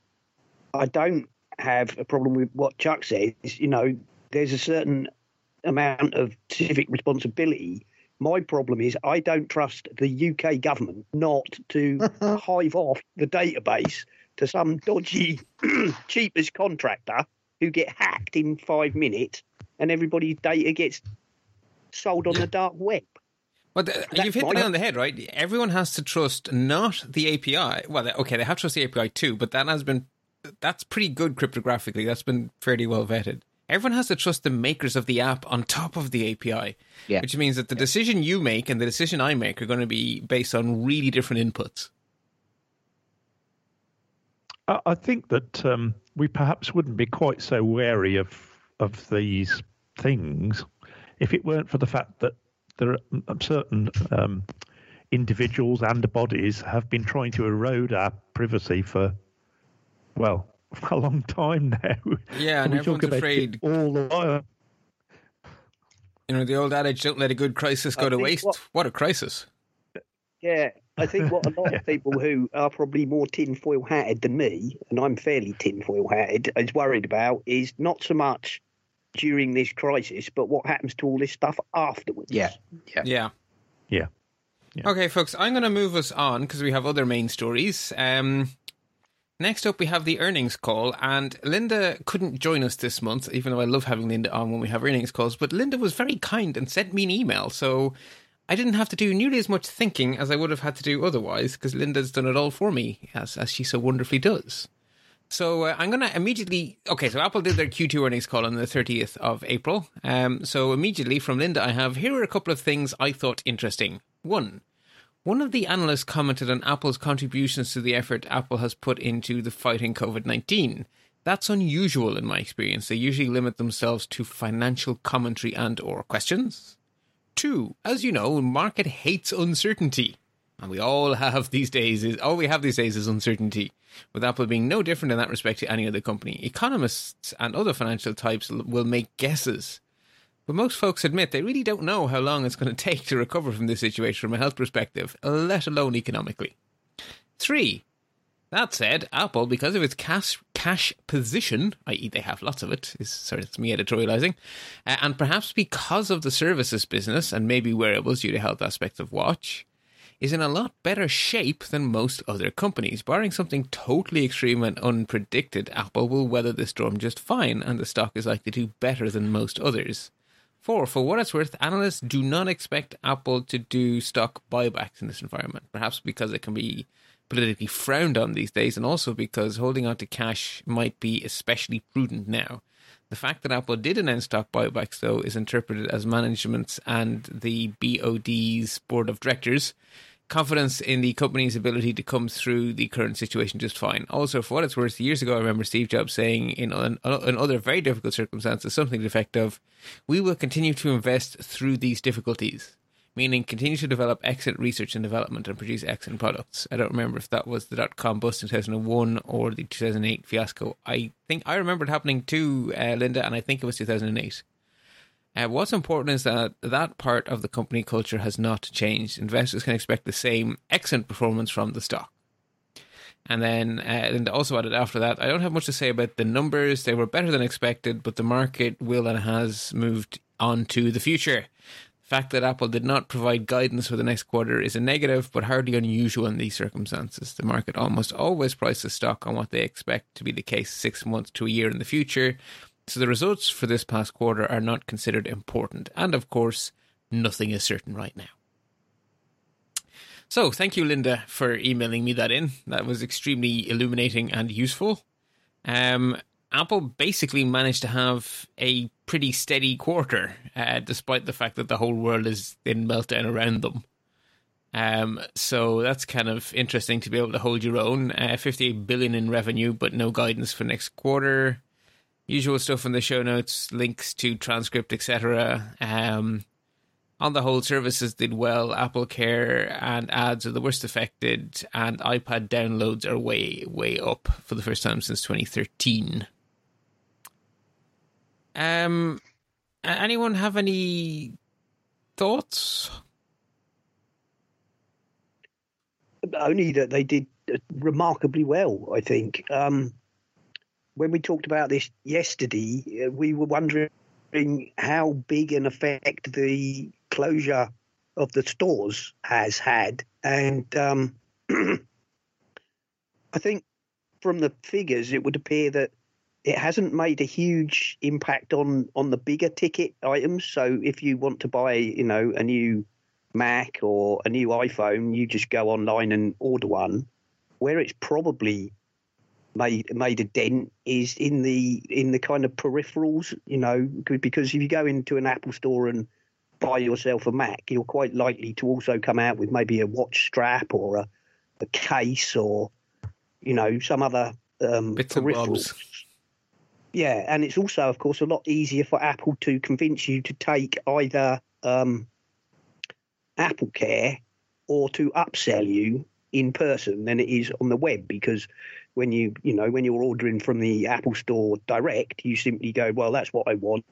I don't have a problem with what Chuck says. There's a certain amount of civic responsibility. My problem is I don't trust the UK government not to hive off the database to some dodgy, cheapest contractor who get hacked in 5 minutes and everybody's data gets sold on the dark web. Well, you've hit the nail on the head, right? Everyone has to trust not the API. Well, okay, they have to trust the API too, but that's pretty good cryptographically. That's been fairly well vetted. Everyone has to trust the makers of the app on top of the API, which means that the decision you make and the decision I make are going to be based on really different inputs. I think that we perhaps wouldn't be quite so wary of these things if it weren't for the fact that there are certain individuals and bodies have been trying to erode our privacy for a long time now. Yeah, and everyone's afraid. All the while. The old adage, don't let a good crisis go to waste. What a crisis. Yeah, I think what a lot of people who are probably more tinfoil-hatted than me, and I'm fairly tinfoil-hatted, is worried about is not so much during this crisis, but what happens to all this stuff afterwards. Yeah. Okay, folks, I'm going to move us on because we have other main stories. Next up, we have the earnings call, and Linda couldn't join us this month, even though I love having Linda on when we have earnings calls, but Linda was very kind and sent me an email, so I didn't have to do nearly as much thinking as I would have had to do otherwise, because Linda's done it all for me, as she so wonderfully does. So I'm going to immediately... Okay, so Apple did their Q2 earnings call on the 30th of April, so immediately from Linda I have, here are a couple of things I thought interesting. One of the analysts commented on Apple's contributions to the effort Apple has put into the fighting COVID-19. That's unusual in my experience. They usually limit themselves to financial commentary and or questions. 2, as you know, market hates uncertainty. And all we have these days is uncertainty, with Apple being no different in that respect to any other company. Economists and other financial types will make guesses. But most folks admit they really don't know how long it's going to take to recover from this situation from a health perspective, let alone economically. 3, that said, Apple, because of its cash position, i.e. they have lots of it, it's me editorializing, and perhaps because of the services business, and maybe wearables due to health aspects of watch, is in a lot better shape than most other companies. Barring something totally extreme and unpredicted, Apple will weather the storm just fine, and the stock is likely to do better than most others. 4, for what it's worth, analysts do not expect Apple to do stock buybacks in this environment, perhaps because it can be politically frowned on these days and also because holding on to cash might be especially prudent now. The fact that Apple did announce stock buybacks, though, is interpreted as management's and the BOD's board of directors' confidence in the company's ability to come through the current situation just fine. Also, for what it's worth, years ago I remember Steve Jobs saying in other very difficult circumstances something to the effect of, we will continue to invest through these difficulties, meaning continue to develop excellent research and development and produce excellent products. I don't remember if that was the .com bust in 2001 or the 2008 fiasco. I think I remember it happening too, Linda, and I think it was 2008. What's important is that that part of the company culture has not changed. Investors can expect the same excellent performance from the stock. And then Linda also added after that, I don't have much to say about the numbers. They were better than expected, but the market will and has moved on to the future. The fact that Apple did not provide guidance for the next quarter is a negative, but hardly unusual in these circumstances. The market almost always prices stock on what they expect to be the case 6 months to a year in the future. So the results for this past quarter are not considered important. And of course, nothing is certain right now. So thank you, Linda, for emailing me that in. That was extremely illuminating and useful. Apple basically managed to have a pretty steady quarter, despite the fact that the whole world is in meltdown around them. So that's kind of interesting to be able to hold your own. $58 billion in revenue, but no guidance for next quarter. Usual stuff in the show notes, links to transcript, etc. On the whole, services did well. Apple Care and ads are the worst affected, and iPad downloads are way, way up for the first time since 2013. Anyone have any thoughts? Only that they did remarkably well, I think. When we talked about this yesterday, we were wondering how big an effect the closure of the stores has had. And I think from the figures, it would appear that it hasn't made a huge impact on the bigger ticket items. So if you want to buy, you know, a new Mac or a new iPhone, you just go online and order one. Where it's probably made a dent is in the kind of peripherals, you know, because if you go into an Apple store and buy yourself a Mac, you're quite likely to also come out with maybe a watch strap or a case or, you know, some other peripherals. Yeah, and it's also, of course, a lot easier for Apple to convince you to take either Apple Care or to upsell you in person than it is on the web, because when you're ordering from the Apple Store direct, you simply go, well, that's what I want.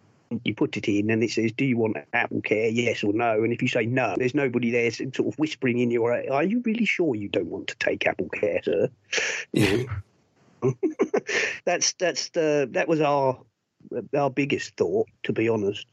You put it in and it says, do you want Apple Care, yes or no? And if you say no, there's nobody there sort of whispering in your ear, are you really sure you don't want to take Apple Care, sir? Yeah. That was our biggest thought, to be honest.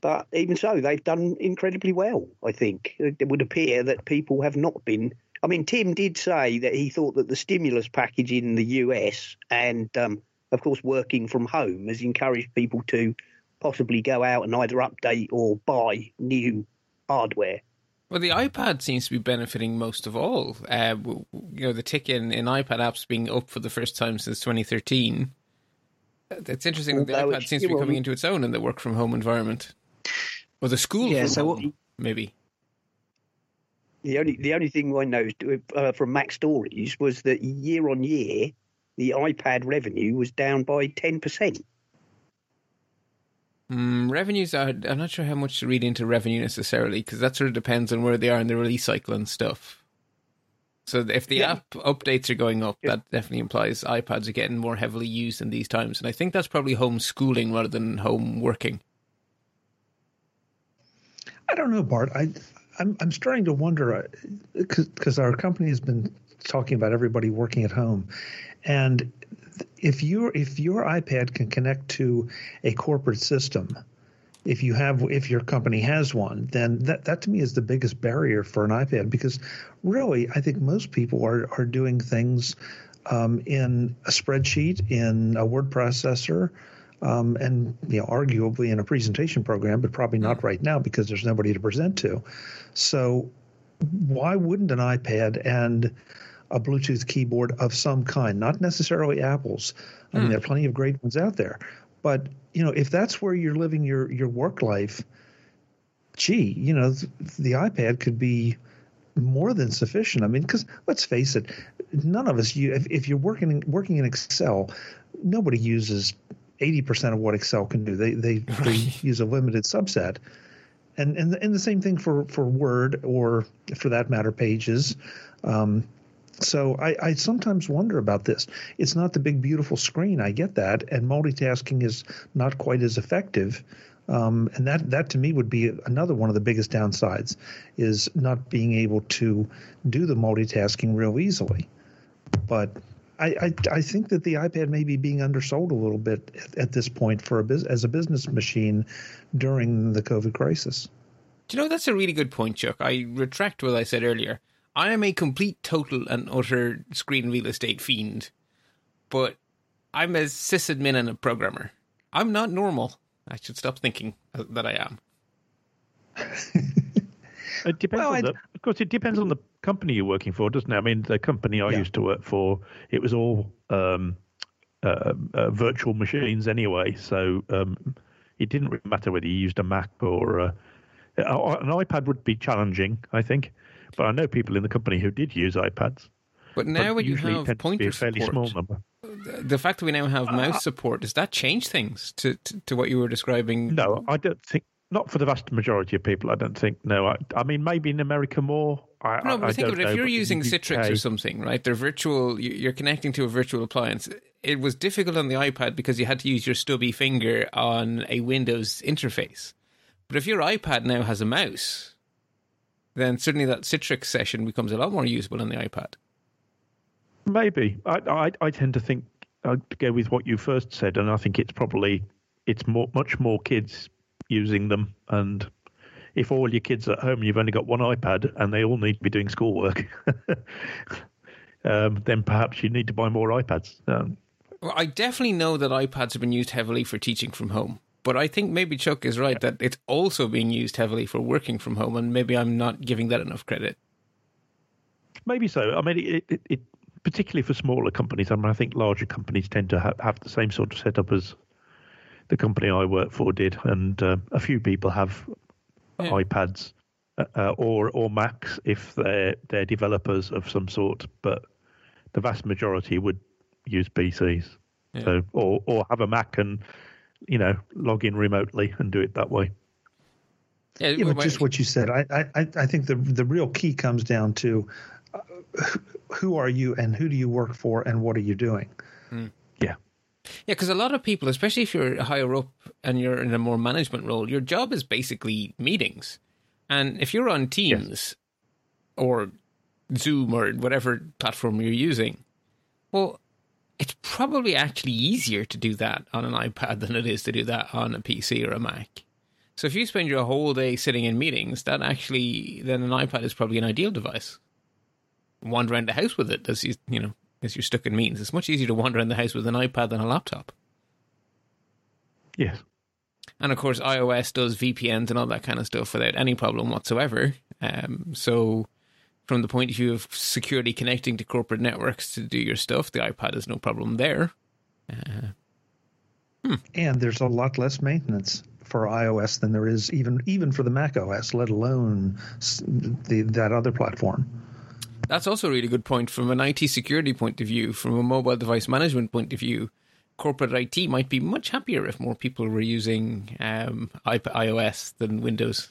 But even so, they've done incredibly well, I think. It would appear that people have not been... I mean, Tim did say that he thought that the stimulus package in the US and, of course, working from home has encouraged people to possibly go out and either update or buy new hardware. Well, the iPad seems to be benefiting most of all. The tick in iPad apps being up for the first time since 2013. It's interesting that the iPad seems to be coming into its own in the work from home environment. Or the school home, maybe. The only thing I know from Mac Stories was that year on year, the iPad revenue was down by 10%. Revenues are... I'm not sure how much to read into revenue necessarily, because that sort of depends on where they are in the release cycle and stuff. So if the app updates are going up, that definitely implies iPads are getting more heavily used in these times. And I think that's probably homeschooling rather than home working. I don't know, Bart. I'm starting to wonder, because our company has been talking about everybody working at home, and if your iPad can connect to a corporate system, if your company has one, then that to me is the biggest barrier for an iPad, because really I think most people are doing things in a spreadsheet, in a word processor. And arguably in a presentation program, but probably not right now because there's nobody to present to. So why wouldn't an iPad and a Bluetooth keyboard of some kind, not necessarily Apple's? I mean, there are plenty of great ones out there. But, you know, if that's where you're living your work life, gee, you know, the iPad could be more than sufficient. I mean, because let's face it, none of us, if you're working in Excel, nobody uses 80% of what Excel can do. They use a limited subset. And the same thing for Word, or for that matter, Pages. So I sometimes wonder about this. It's not the big, beautiful screen. I get that. And multitasking is not quite as effective. And that to me would be another one of the biggest downsides, is not being able to do the multitasking real easily. But I think that the iPad may be being undersold a little bit at this point as a business machine during the COVID crisis. Do you know, that's a really good point, Chuck. I retract what I said earlier. I am a complete, total, and utter screen real estate fiend, but I'm a sysadmin and a programmer. I'm not normal. I should stop thinking that I am. It depends of course, it depends on the company you're working for, doesn't it? I mean, the company I used to work for, it was all virtual machines anyway, so it didn't really matter whether you used a Mac or an iPad would be challenging, I think. But I know people in the company who did use iPads. But now when you have pointer support, the fact that we now have mouse support, does that change things to what you were describing? No, I don't think. Not for the vast majority of people, I don't think. No, I mean, maybe in America more. If you're using Citrix or something, right? They're virtual. You're connecting to a virtual appliance. It was difficult on the iPad because you had to use your stubby finger on a Windows interface. But if your iPad now has a mouse, then certainly that Citrix session becomes a lot more usable on the iPad. Maybe. I tend to think I'd go with what you first said, and I think it's much more kids using them, and if all your kids are at home and you've only got one iPad and they all need to be doing schoolwork, then perhaps you need to buy more iPads. Well, I definitely know that iPads have been used heavily for teaching from home, but I think maybe Chuck is right that it's also being used heavily for working from home, and maybe I'm not giving that enough credit. Maybe so. I mean, it particularly for smaller companies. I mean, I think larger companies tend to have the same sort of setup as the company I work for did, and a few people have iPads or Macs if they're developers of some sort, but the vast majority would use PCs, so or have a Mac and log in remotely and do it that way. But just what you said, I think the real key comes down to who are you and who do you work for and what are you doing. Yeah, because a lot of people, especially if you're higher up and you're in a more management role, your job is basically meetings. And if you're on Teams or Zoom or whatever platform you're using, well, it's probably actually easier to do that on an iPad than it is to do that on a PC or a Mac. So if you spend your whole day sitting in meetings, then an iPad is probably an ideal device. Wander around the house with it as because you're stuck in meetings. It's much easier to wander around the house with an iPad than a laptop. Yes. And of course, iOS does VPNs and all that kind of stuff without any problem whatsoever. So from the point of view of securely connecting to corporate networks to do your stuff, the iPad is no problem there. And there's a lot less maintenance for iOS than there is even for the Mac OS, let alone that other platform. That's also a really good point from an IT security point of view, from a mobile device management point of view. Corporate IT might be much happier if more people were using iOS than Windows.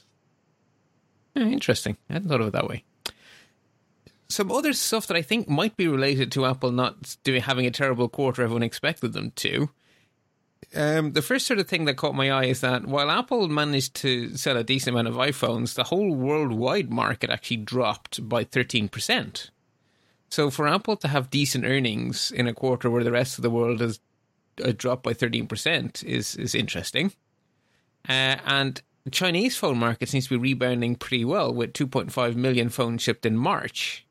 Interesting. I hadn't thought of it that way. Some other stuff that I think might be related to Apple not having a terrible quarter everyone expected them to. The first sort of thing that caught my eye is that while Apple managed to sell a decent amount of iPhones, the whole worldwide market actually dropped by 13%. So for Apple to have decent earnings in a quarter where the rest of the world has dropped by 13% is interesting. And the Chinese phone market seems to be rebounding pretty well, with 2.5 million phones shipped in March.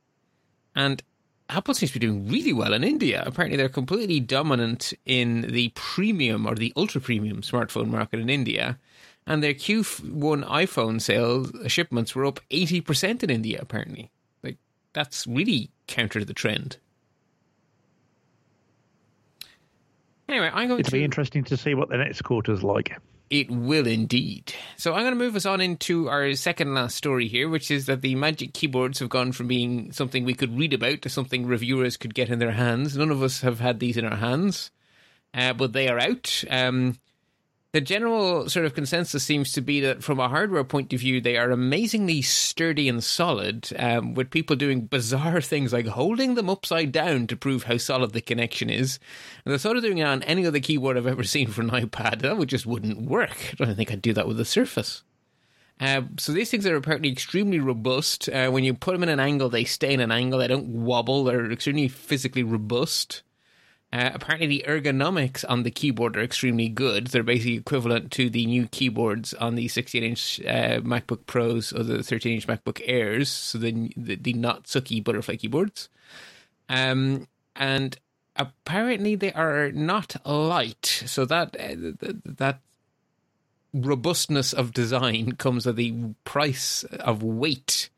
And Apple seems to be doing really well in India. Apparently, they're completely dominant in the premium or the ultra-premium smartphone market in India. And their Q1 iPhone sales, shipments were up 80% in India, apparently. That's really counter to the trend. Anyway, It'll be interesting to see what the next quarter's like. It will indeed. So I'm going to move us on into our second last story here, which is that the Magic Keyboards have gone from being something we could read about to something reviewers could get in their hands. None of us have had these in our hands, but they are out. The general sort of consensus seems to be that from a hardware point of view, they are amazingly sturdy and solid, with people doing bizarre things like holding them upside down to prove how solid the connection is. And they're sort of doing it on any other keyboard I've ever seen for an iPad. That would just wouldn't work. I don't think I'd do that with a Surface. So these things are apparently extremely robust. When you put them in an angle, they stay in an angle. They don't wobble. They're extremely physically robust. Apparently the ergonomics on the keyboard are extremely good. They're basically equivalent to the new keyboards on the 16-inch MacBook Pros or the 13-inch MacBook Airs, so the not sucky butterfly keyboards. And apparently they are not light, so that robustness of design comes at the price of weight,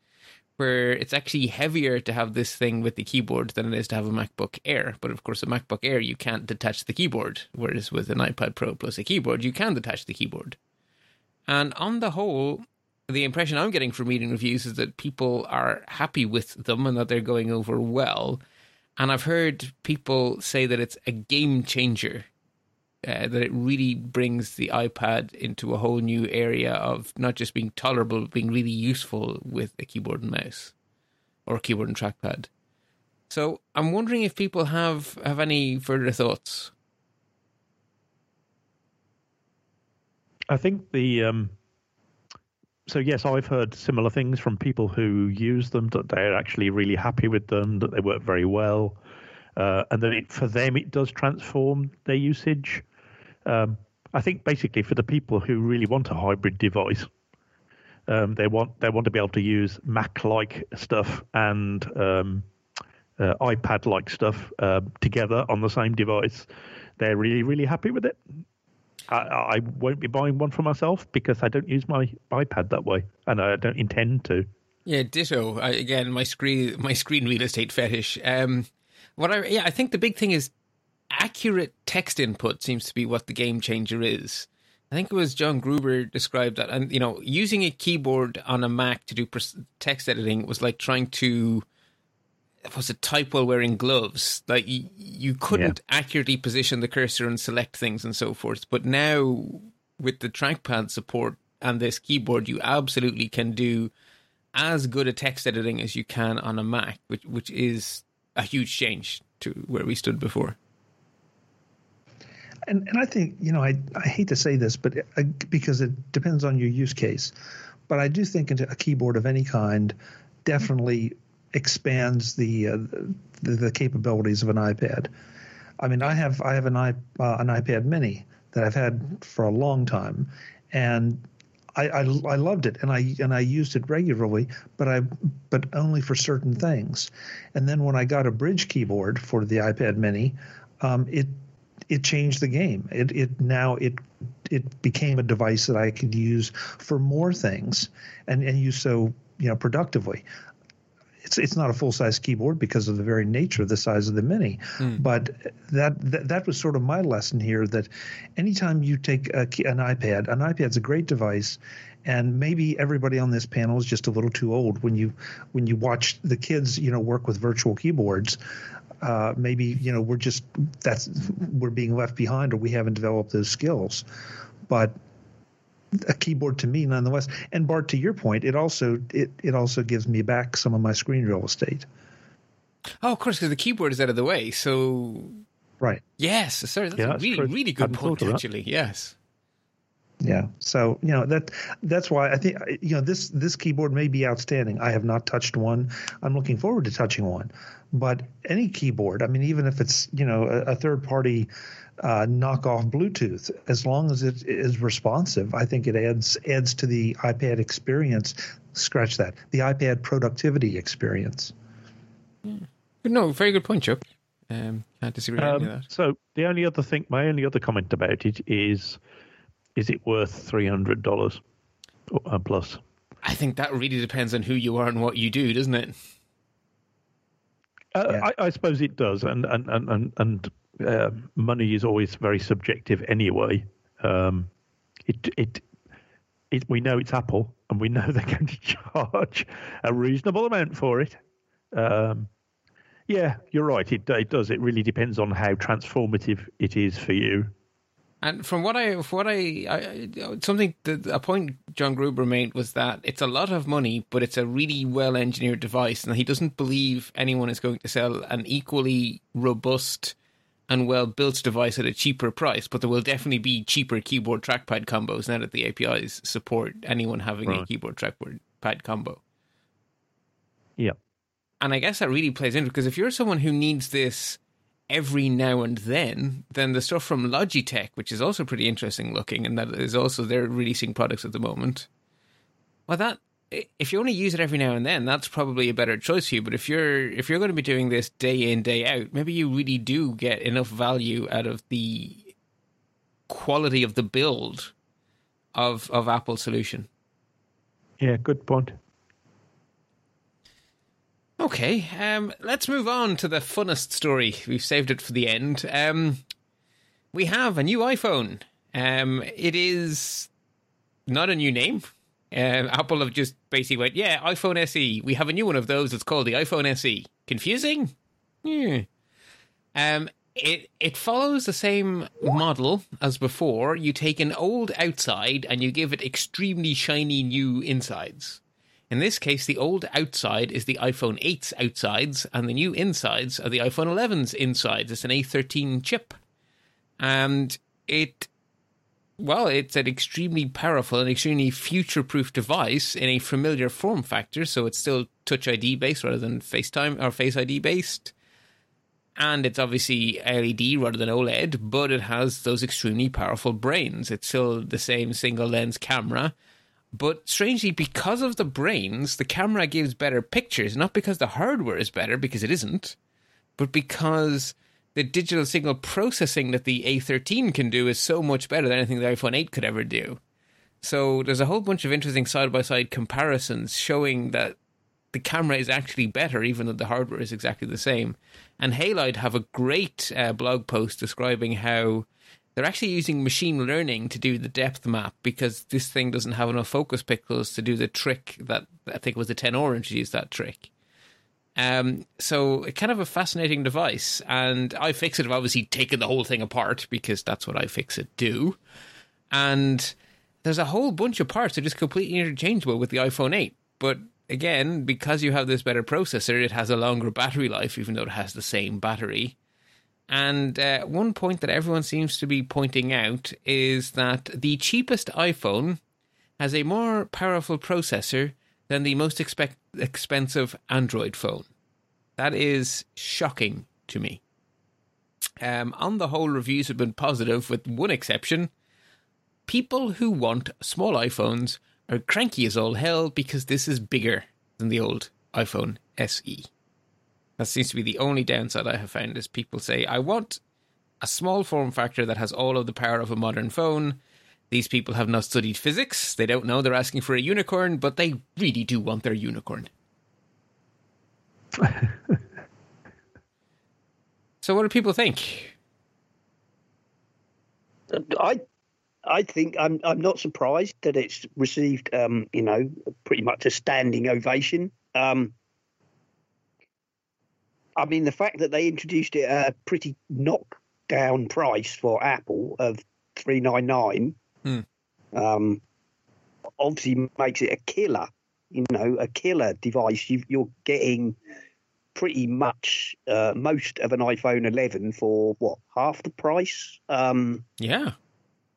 where it's actually heavier to have this thing with the keyboard than it is to have a MacBook Air. But of course, a MacBook Air, you can't detach the keyboard, whereas with an iPad Pro plus a keyboard, you can detach the keyboard. And on the whole, the impression I'm getting from reading reviews is that people are happy with them and that they're going over well. And I've heard people say that it's a game changer, that it really brings the iPad into a whole new area of not just being tolerable, but being really useful with a keyboard and mouse or a keyboard and trackpad. So I'm wondering if people have any further thoughts. I think so yes, I've heard similar things from people who use them, that they're actually really happy with them, that they work very well. And then for them, it does transform their usage. I think basically for the people who really want a hybrid device, they want to be able to use Mac-like stuff and iPad-like stuff together on the same device. They're really, really happy with it. I won't be buying one for myself because I don't use my iPad that way, and I don't intend to. Yeah, ditto. Again, my screen real estate fetish. I think the big thing is accurate text input seems to be what the game changer is. I think it was John Gruber described that, and using a keyboard on a Mac to do text editing was like trying to type while wearing gloves. Like you couldn't accurately position the cursor and select things and so forth. But now with the trackpad support and this keyboard, you absolutely can do as good a text editing as you can on a Mac, which is a huge change to where we stood before. And I think, I hate to say this, but because it depends on your use case, but I do think a keyboard of any kind definitely expands the capabilities of an iPad. I mean, I have an iPad Mini that I've had for a long time, and I loved it, and I used it regularly, but only for certain things. And then when I got a bridge keyboard for the iPad Mini, it changed the game. It became a device that I could use for more things and use so productively. It's not a full-size keyboard because of the very nature of the size of the Mini, but that was sort of my lesson here, that anytime you take an iPad's a great device, and maybe everybody on this panel is just a little too old. When you watch the kids, work with virtual keyboards, maybe we're being left behind, or we haven't developed those skills, but a keyboard to me nonetheless. And Bart, to your point, it also gives me back some of my screen real estate. Oh, of course, because the keyboard is out of the way. So right. Yes. Sorry, that's really, really good point, actually. Yes. Yeah. So, that's why I think, this keyboard may be outstanding. I have not touched one. I'm looking forward to touching one. But any keyboard, I mean, even if it's, a third-party knockoff Bluetooth, as long as it is responsive, I think it adds to the iPad experience. Scratch that. The iPad productivity experience. Yeah. No, very good point, Chuck. I disagree with that. So the only other thing, my only other comment about it is it worth $300 plus? I think that really depends on who you are and what you do, doesn't it? Yeah. I suppose it does, and money is always very subjective anyway. We know it's Apple, and we know they're going to charge a reasonable amount for it. Yeah, you're right. It does. It really depends on how transformative it is for you. And from what a point John Gruber made was that it's a lot of money, but it's a really well-engineered device, and he doesn't believe anyone is going to sell an equally robust and well-built device at a cheaper price. But there will definitely be cheaper keyboard trackpad combos now that the APIs support anyone having a keyboard trackpad combo. Yeah. And I guess that really plays into it, because if you're someone who needs this every now and then the stuff from Logitech, which is also pretty interesting looking, and that is also, they're releasing products at the moment. Well, that, if you only use it every now and then, that's probably a better choice for you. But if you're going to be doing this day in, day out, maybe you really do get enough value out of the quality of the build of Apple's solution. Yeah, good point. Okay, let's move on to the funnest story. We've saved it for the end. We have a new iPhone. It is not a new name. Apple have just basically went, yeah, iPhone SE. We have a new one of those. It's called the iPhone SE. Confusing? Yeah. It follows the same model as before. You take an old outside and you give it extremely shiny new insides. In this case, the old outside is the iPhone 8's outsides, and the new insides are the iPhone 11's insides. It's an A13 chip. And it's an extremely powerful and extremely future-proof device in a familiar form factor, so it's still Touch ID-based rather than FaceTime or Face ID-based. And it's obviously LED rather than OLED, but it has those extremely powerful brains. It's still the same single-lens camera. But strangely, because of the brains, the camera gives better pictures, not because the hardware is better, because it isn't, but because the digital signal processing that the A13 can do is so much better than anything the iPhone 8 could ever do. So there's a whole bunch of interesting side-by-side comparisons showing that the camera is actually better, even though the hardware is exactly the same. And Halide have a great blog post describing how they're actually using machine learning to do the depth map, because this thing doesn't have enough focus pixels to do the trick that I think was the 10 Orange used that trick. So it's kind of a fascinating device. And iFixit have obviously taken the whole thing apart, because that's what iFixit do. And there's a whole bunch of parts that are just completely interchangeable with the iPhone 8. But again, because you have this better processor, it has a longer battery life, even though it has the same battery. And one point that everyone seems to be pointing out is that the cheapest iPhone has a more powerful processor than the most expensive Android phone. That is shocking to me. On the whole, reviews have been positive, with one exception. People who want small iPhones are cranky as all hell because this is bigger than the old iPhone SE. That seems to be the only downside I have found, is people say, I want a small form factor that has all of the power of a modern phone. These people have not studied physics. They don't know they're asking for a unicorn, but they really do want their unicorn. So what do people think? I think I'm not surprised that it's received, pretty much a standing ovation. I mean, the fact that they introduced it at a pretty knockdown price for Apple of $399 obviously makes it a killer device. You're getting pretty much most of an iPhone 11 for, half the price? Yeah.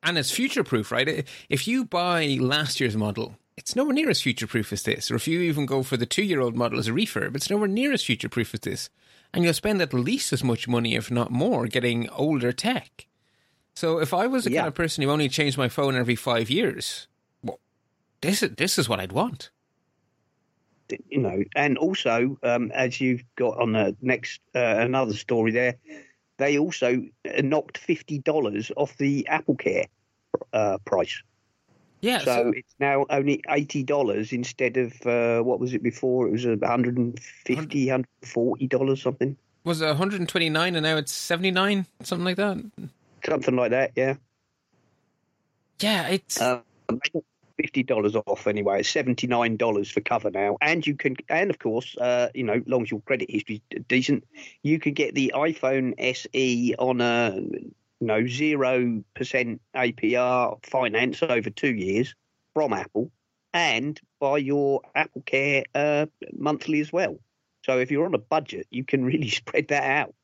And it's future-proof, right? If you buy last year's model, it's nowhere near as future-proof as this. Or if you even go for the 2-year-old model as a refurb, it's nowhere near as future-proof as this. And you'll spend at least as much money, if not more, getting older tech. So if I was the kind of person who only changed my phone every 5 years, this is what I'd want. You know, and also, as you've got on the next, another story there, they also knocked $50 off the AppleCare price. Yeah, so it's now only $80 instead of, what was it before? It was $150, $140 something. Was it $129 and now it's $79, something like that? Something like that, yeah. Yeah, it's... $50 off anyway. It's $79 for cover now. And you can, and of course, as long as your credit history is decent, you can get the iPhone SE on a know, 0% APR finance over 2 years from Apple, and by your Apple Care monthly as well. So if you're on a budget, you can really spread that out.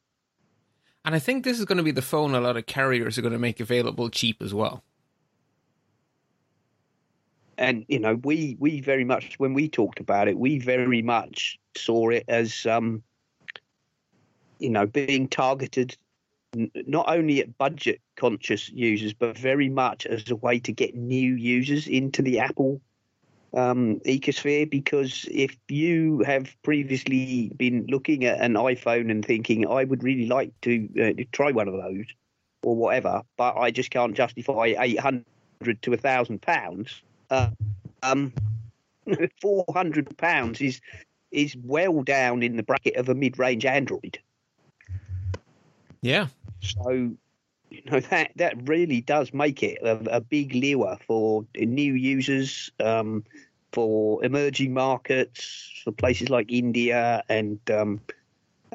And I think this is going to be the phone a lot of carriers are going to make available cheap as well. And, you know, we very much, when we talked about it, we very much saw it as, you know, being targeted not only at budget-conscious users, but very much as a way to get new users into the Apple ecosphere. Because if you have previously been looking at an iPhone and thinking, I would really like to try one of those or whatever, but I just can't justify £800 to £1,000, £400 is well down in the bracket of a mid-range Android. Yeah. So, you know, that really does make it a big lure for new users, for emerging markets, for places like India, and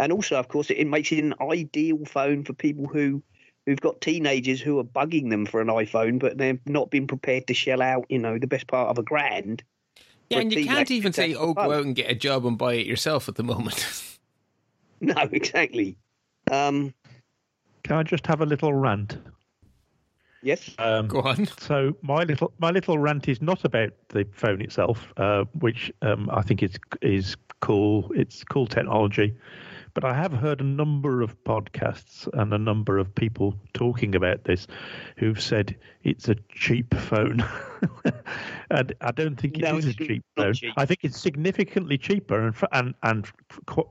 also, of course, it makes it an ideal phone for people who've got teenagers who are bugging them for an iPhone, but they've not been prepared to shell out, you know, the best part of $1,000. Yeah, and you can't even say, oh, go out and get a job and buy it yourself at the moment. No, exactly. Can I just have a little rant? Yes. Go on. So my little rant is not about the phone itself, which I think is cool. It's cool technology. But I have heard a number of podcasts and a number of people talking about this who've said it's a cheap phone. And I don't think it is a cheap phone. Cheap. I think it's significantly cheaper. And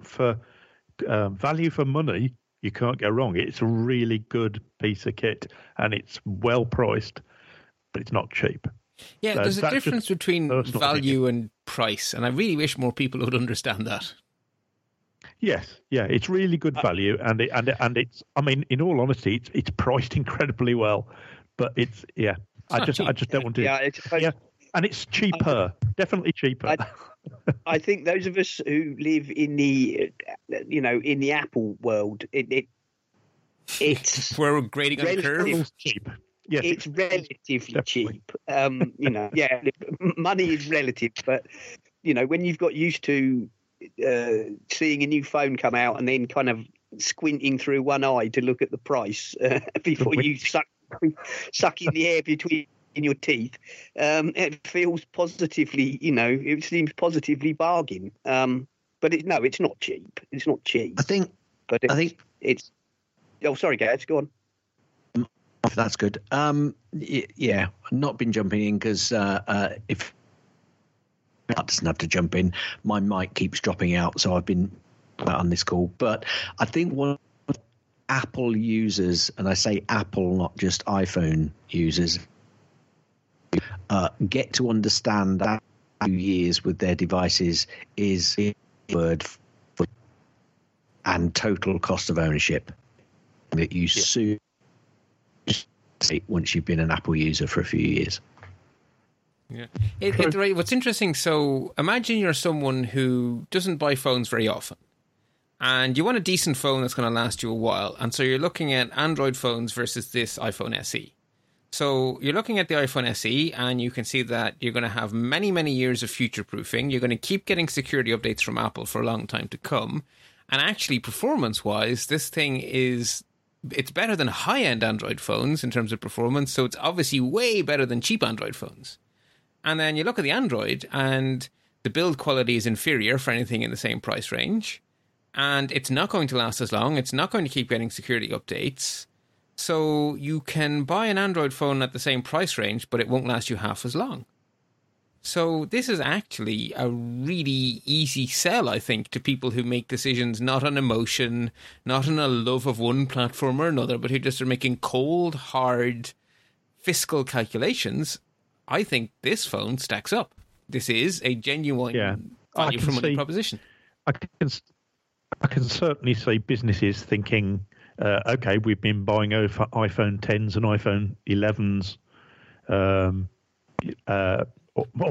for value for money, you can't go wrong. It's a really good piece of kit, and it's well priced, but it's not cheap. Yeah, so there's a difference between value and price, and I really wish more people would understand that. Yes, yeah, it's really good value, and it's. I mean, in all honesty, it's priced incredibly well, but it's yeah. I just don't want to. Yeah, and it's cheaper, definitely cheaper. I think those of us who live in the, you know, in the Apple world, it's we're grading on the curve. Cheap. Yes, it's relatively cheap. You know, yeah, money is relative, but you know, when you've got used to seeing a new phone come out and then kind of squinting through one eye to look at the price before you suck in the air between your teeth, it feels positively, you know, it seems positively bargain. But it's not cheap. It's not cheap. Oh, sorry, guys, go on. That's good. Yeah, I've not been jumping in because if that doesn't have to jump in, my mic keeps dropping out, so I've been on this call. But I think one of Apple users, and I say Apple, not just iPhone users, get to understand that 2 years with their devices is a word for and total cost of ownership that you soon see once you've been an Apple user for a few years. Yeah, right. What's interesting, so imagine you're someone who doesn't buy phones very often and you want a decent phone that's going to last you a while, and so you're looking at Android phones versus this iPhone SE. So you're looking at the iPhone SE and you can see that you're going to have many, many years of future-proofing. You're going to keep getting security updates from Apple for a long time to come. And actually, performance-wise, this thing it's better than high-end Android phones in terms of performance. So it's obviously way better than cheap Android phones. And then you look at the Android and the build quality is inferior for anything in the same price range. And it's not going to last as long. It's not going to keep getting security updates. So you can buy an Android phone at the same price range, but it won't last you half as long. So this is actually a really easy sell, I think, to people who make decisions not on emotion, not on a love of one platform or another, but who just are making cold, hard fiscal calculations. I think this phone stacks up. This is a genuine value for money proposition. I can certainly see businesses thinking, okay, we've been buying over iPhone 10s and iPhone 11s,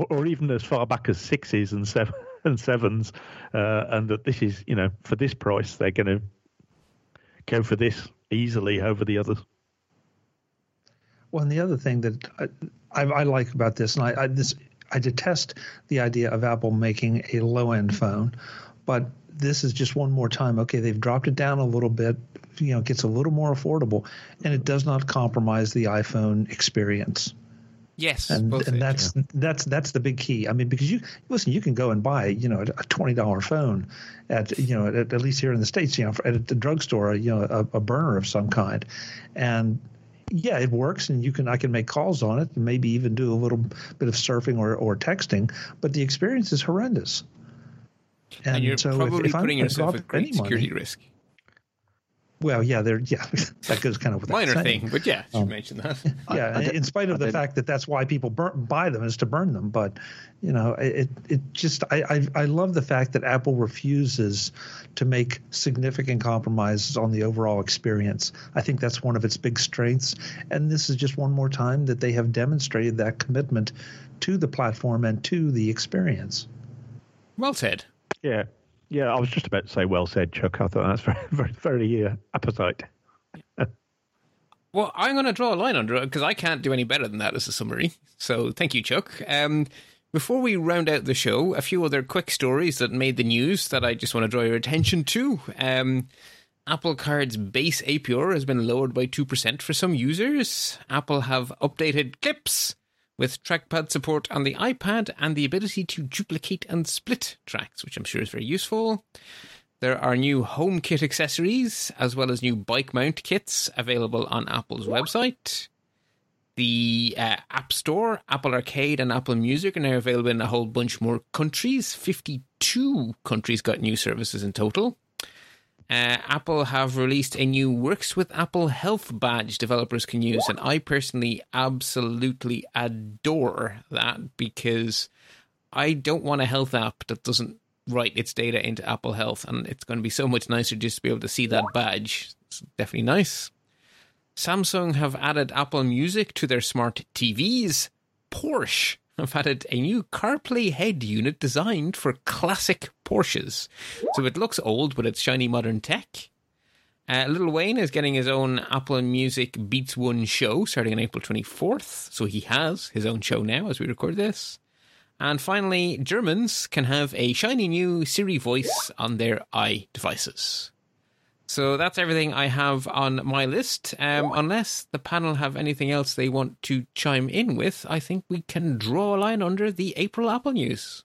or even as far back as 6s and 7s, and that this is, you know, for this price, they're going to go for this easily over the others. Well, and the other thing that I like about this, and I detest the idea of Apple making a low-end phone, but this is just one more time. Okay, they've dropped it down a little bit. You know, it gets a little more affordable, and it does not compromise the iPhone experience. Yes, and that's the big key. I mean, because you can go and buy a $20 phone at at least here in the States at the drugstore a burner of some kind, and yeah, it works, and I can make calls on it and maybe even do a little bit of surfing or texting, but the experience is horrendous. And you're so probably if putting yourself at great security risk. Well, yeah, that goes kind of with minor thing, but yeah, you mentioned that. Yeah, in spite of the fact that that's why people buy them is to burn them, but I love the fact that Apple refuses to make significant compromises on the overall experience. I think that's one of its big strengths, and this is just one more time that they have demonstrated that commitment to the platform and to the experience. Well said. Yeah. Yeah, I was just about to say well said, Chuck. I thought that's very, very, very apposite. Well, I'm going to draw a line under it because I can't do any better than that as a summary. So thank you, Chuck. Before we round out the show, a few other quick stories that made the news that I just want to draw your attention to. Apple Card's base APR has been lowered by 2% for some users. Apple have updated clips with trackpad support on the iPad and the ability to duplicate and split tracks, which I'm sure is very useful. There are new HomeKit accessories, as well as new bike mount kits available on Apple's website. The App Store, Apple Arcade and Apple Music are now available in a whole bunch more countries. 52 countries got new services in total. Apple have released a new Works with Apple Health badge developers can use, and I personally absolutely adore that because I don't want a health app that doesn't write its data into Apple Health, and it's going to be so much nicer just to be able to see that badge. It's definitely nice. Samsung have added Apple Music to their smart TVs. Porsche have added a new CarPlay head unit designed for classic Porsches. So it looks old, but it's shiny modern tech. Lil Wayne is getting his own Apple Music Beats One show starting on April 24th. So he has his own show now as we record this. And finally, Germans can have a shiny new Siri voice on their iDevices. So that's everything I have on my list. Unless the panel have anything else they want to chime in with, I think we can draw a line under the April Apple news.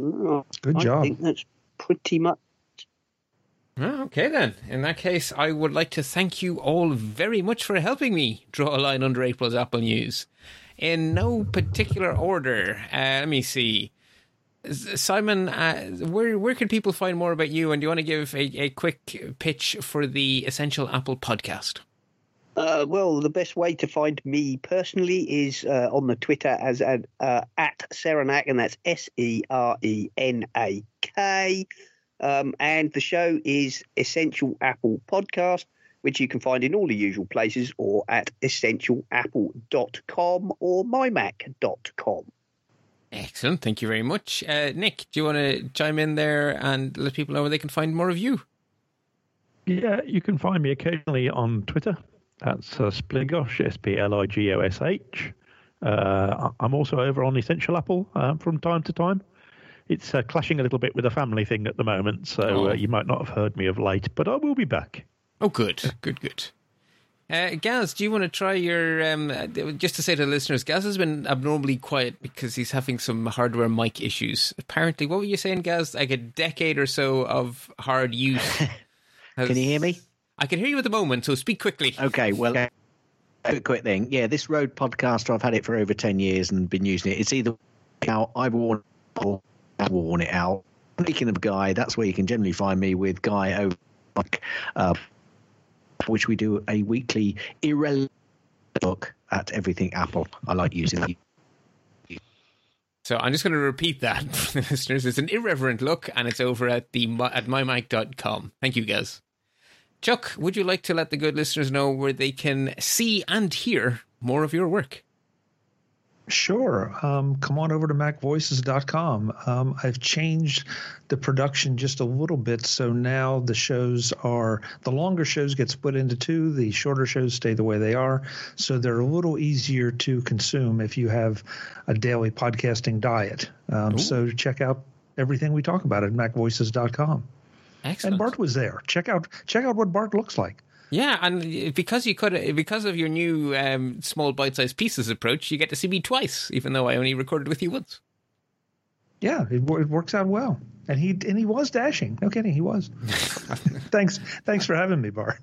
Good job. I think that's pretty much. Okay, then. In that case, I would like to thank you all very much for helping me draw a line under April's Apple news. In no particular order. Let me see. Simon, where can people find more about you? And do you want to give a quick pitch for the Essential Apple podcast? Well, the best way to find me personally is on the Twitter as at Serenak, and that's Serenak. And the show is Essential Apple Podcast, which you can find in all the usual places or at essentialapple.com or mymac.com. Excellent. Thank you very much. Nick, do you want to chime in there and let people know where they can find more of you? Yeah, you can find me occasionally on Twitter. That's Spligosh, S-P-L-I-G-O-S-H. I'm also over on Essential Apple from time to time. It's clashing a little bit with the family thing at the moment, so you might not have heard me of late, but I will be back. Oh, good. Gaz, do you want to try your... just to say to the listeners, Gaz has been abnormally quiet because he's having some hardware mic issues. Apparently, what were you saying, Gaz? Like a decade or so of hard use. Can you hear me? I can hear you at the moment, so speak quickly. Okay, well, a quick thing. Yeah, this Rode podcaster, I've had it for over 10 years and been using it. It's either now I've worn it or I've worn it out. Speaking of Guy, that's where you can generally find me with Guy over mic. Which we do a weekly irrelevant look at everything Apple. I like using that. So I'm just going to repeat that for the listeners. It's an irreverent look, and it's over at mymic.com. Thank you, guys. Chuck, would you like to let the good listeners know where they can see and hear more of your work? Sure. Come on over to MacVoysis.com. I've changed the production just a little bit, so now the shows are – the longer shows get split into two. The shorter shows stay the way they are, so they're a little easier to consume if you have a daily podcasting diet. So check out everything we talk about at MacVoysis.com. Excellent. And Bart was there. Check out what Bart looks like. Yeah, and because of your new small bite-sized pieces approach, you get to see me twice, even though I only recorded with you once. Yeah, it works out well, and he was dashing. No kidding, he was. Thanks for having me, Bart.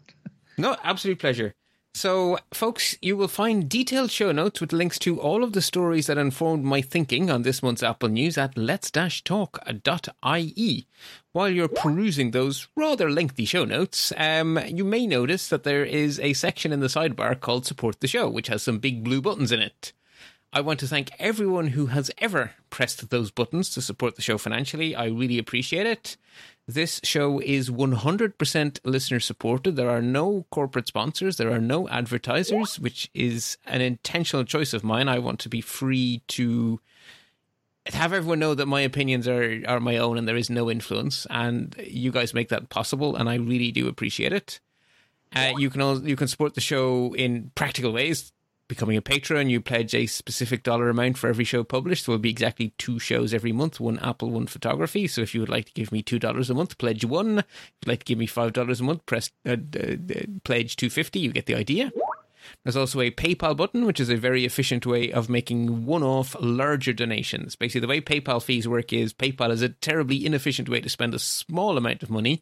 No, absolute pleasure. So, folks, you will find detailed show notes with links to all of the stories that informed my thinking on this month's Apple News at lets-talk.ie. While you're perusing those rather lengthy show notes, you may notice that there is a section in the sidebar called Support the Show, which has some big blue buttons in it. I want to thank everyone who has ever pressed those buttons to support the show financially. I really appreciate it. This show is 100% listener supported. There are no corporate sponsors. There are no advertisers, which is an intentional choice of mine. I want to be free to have everyone know that my opinions are my own and there is no influence. And you guys make that possible, and I really do appreciate it. You can support the show in practical ways. Becoming a patron, you pledge a specific dollar amount for every show published. There will be exactly two shows every month, one Apple, one photography. So if you would like to give me $2 a month, pledge one. If you'd like to give me $5 a month, press pledge $2.50. You get the idea. There's also a PayPal button, which is a very efficient way of making one-off larger donations. Basically, the way PayPal fees work is PayPal is a terribly inefficient way to spend a small amount of money.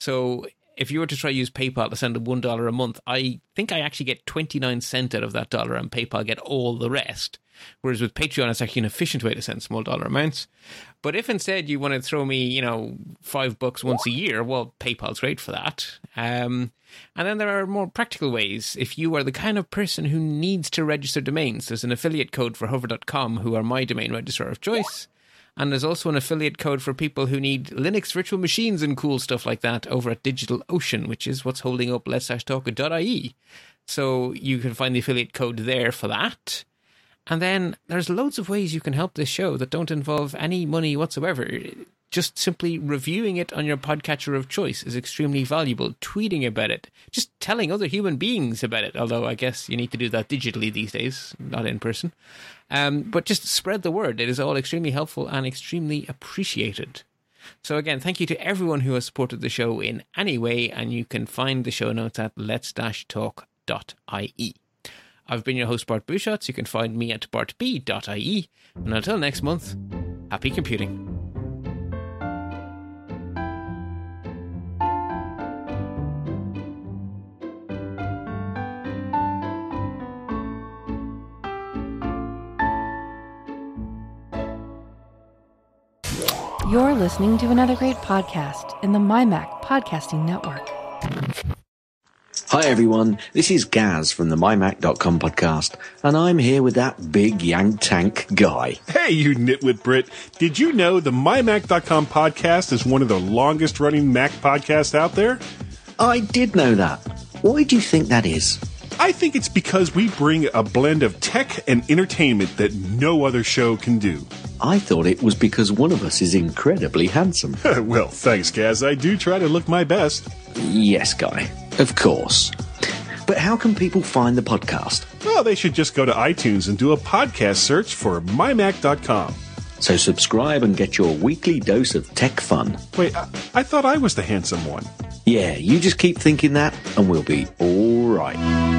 So if you were to try to use PayPal to send $1 a month, I think I actually get 29 cents out of that dollar, and PayPal get all the rest. Whereas with Patreon, it's actually an efficient way to send small dollar amounts. But if instead you want to throw me, $5 once a year, well, PayPal's great for that. And then there are more practical ways. If you are the kind of person who needs to register domains, there's an affiliate code for hover.com, who are my domain registrar of choice. And there's also an affiliate code for people who need Linux virtual machines and cool stuff like that over at DigitalOcean, which is what's holding up lets-talk.ie. So you can find the affiliate code there for that. And then there's loads of ways you can help this show that don't involve any money whatsoever. Just simply reviewing it on your podcatcher of choice is extremely valuable. Tweeting about it. Just telling other human beings about it. Although I guess you need to do that digitally these days, not in person. But just spread the word. It is all extremely helpful and extremely appreciated. So again, thank you to everyone who has supported the show in any way. And you can find the show notes at lets-talk.ie. I've been your host, Bart Busschots. You can find me at bartb.ie. And until next month, happy computing. You're listening to another great podcast in the MyMac Podcasting Network. Hi, everyone. This is Gaz from the MyMac.com podcast, and I'm here with that big Yang Tank guy. Hey, you nitwit Brit. Did you know the MyMac.com podcast is one of the longest-running Mac podcasts out there? I did know that. Why do you think that is? I think it's because we bring a blend of tech and entertainment that no other show can do. I thought it was because one of us is incredibly handsome. Well, thanks, Gaz. I do try to look my best. Yes, Guy. Of course. But how can people find the podcast? Oh, they should just go to iTunes and do a podcast search for mymac.com. So subscribe and get your weekly dose of tech fun. Wait, I thought I was the handsome one. Yeah, you just keep thinking that and we'll be all right.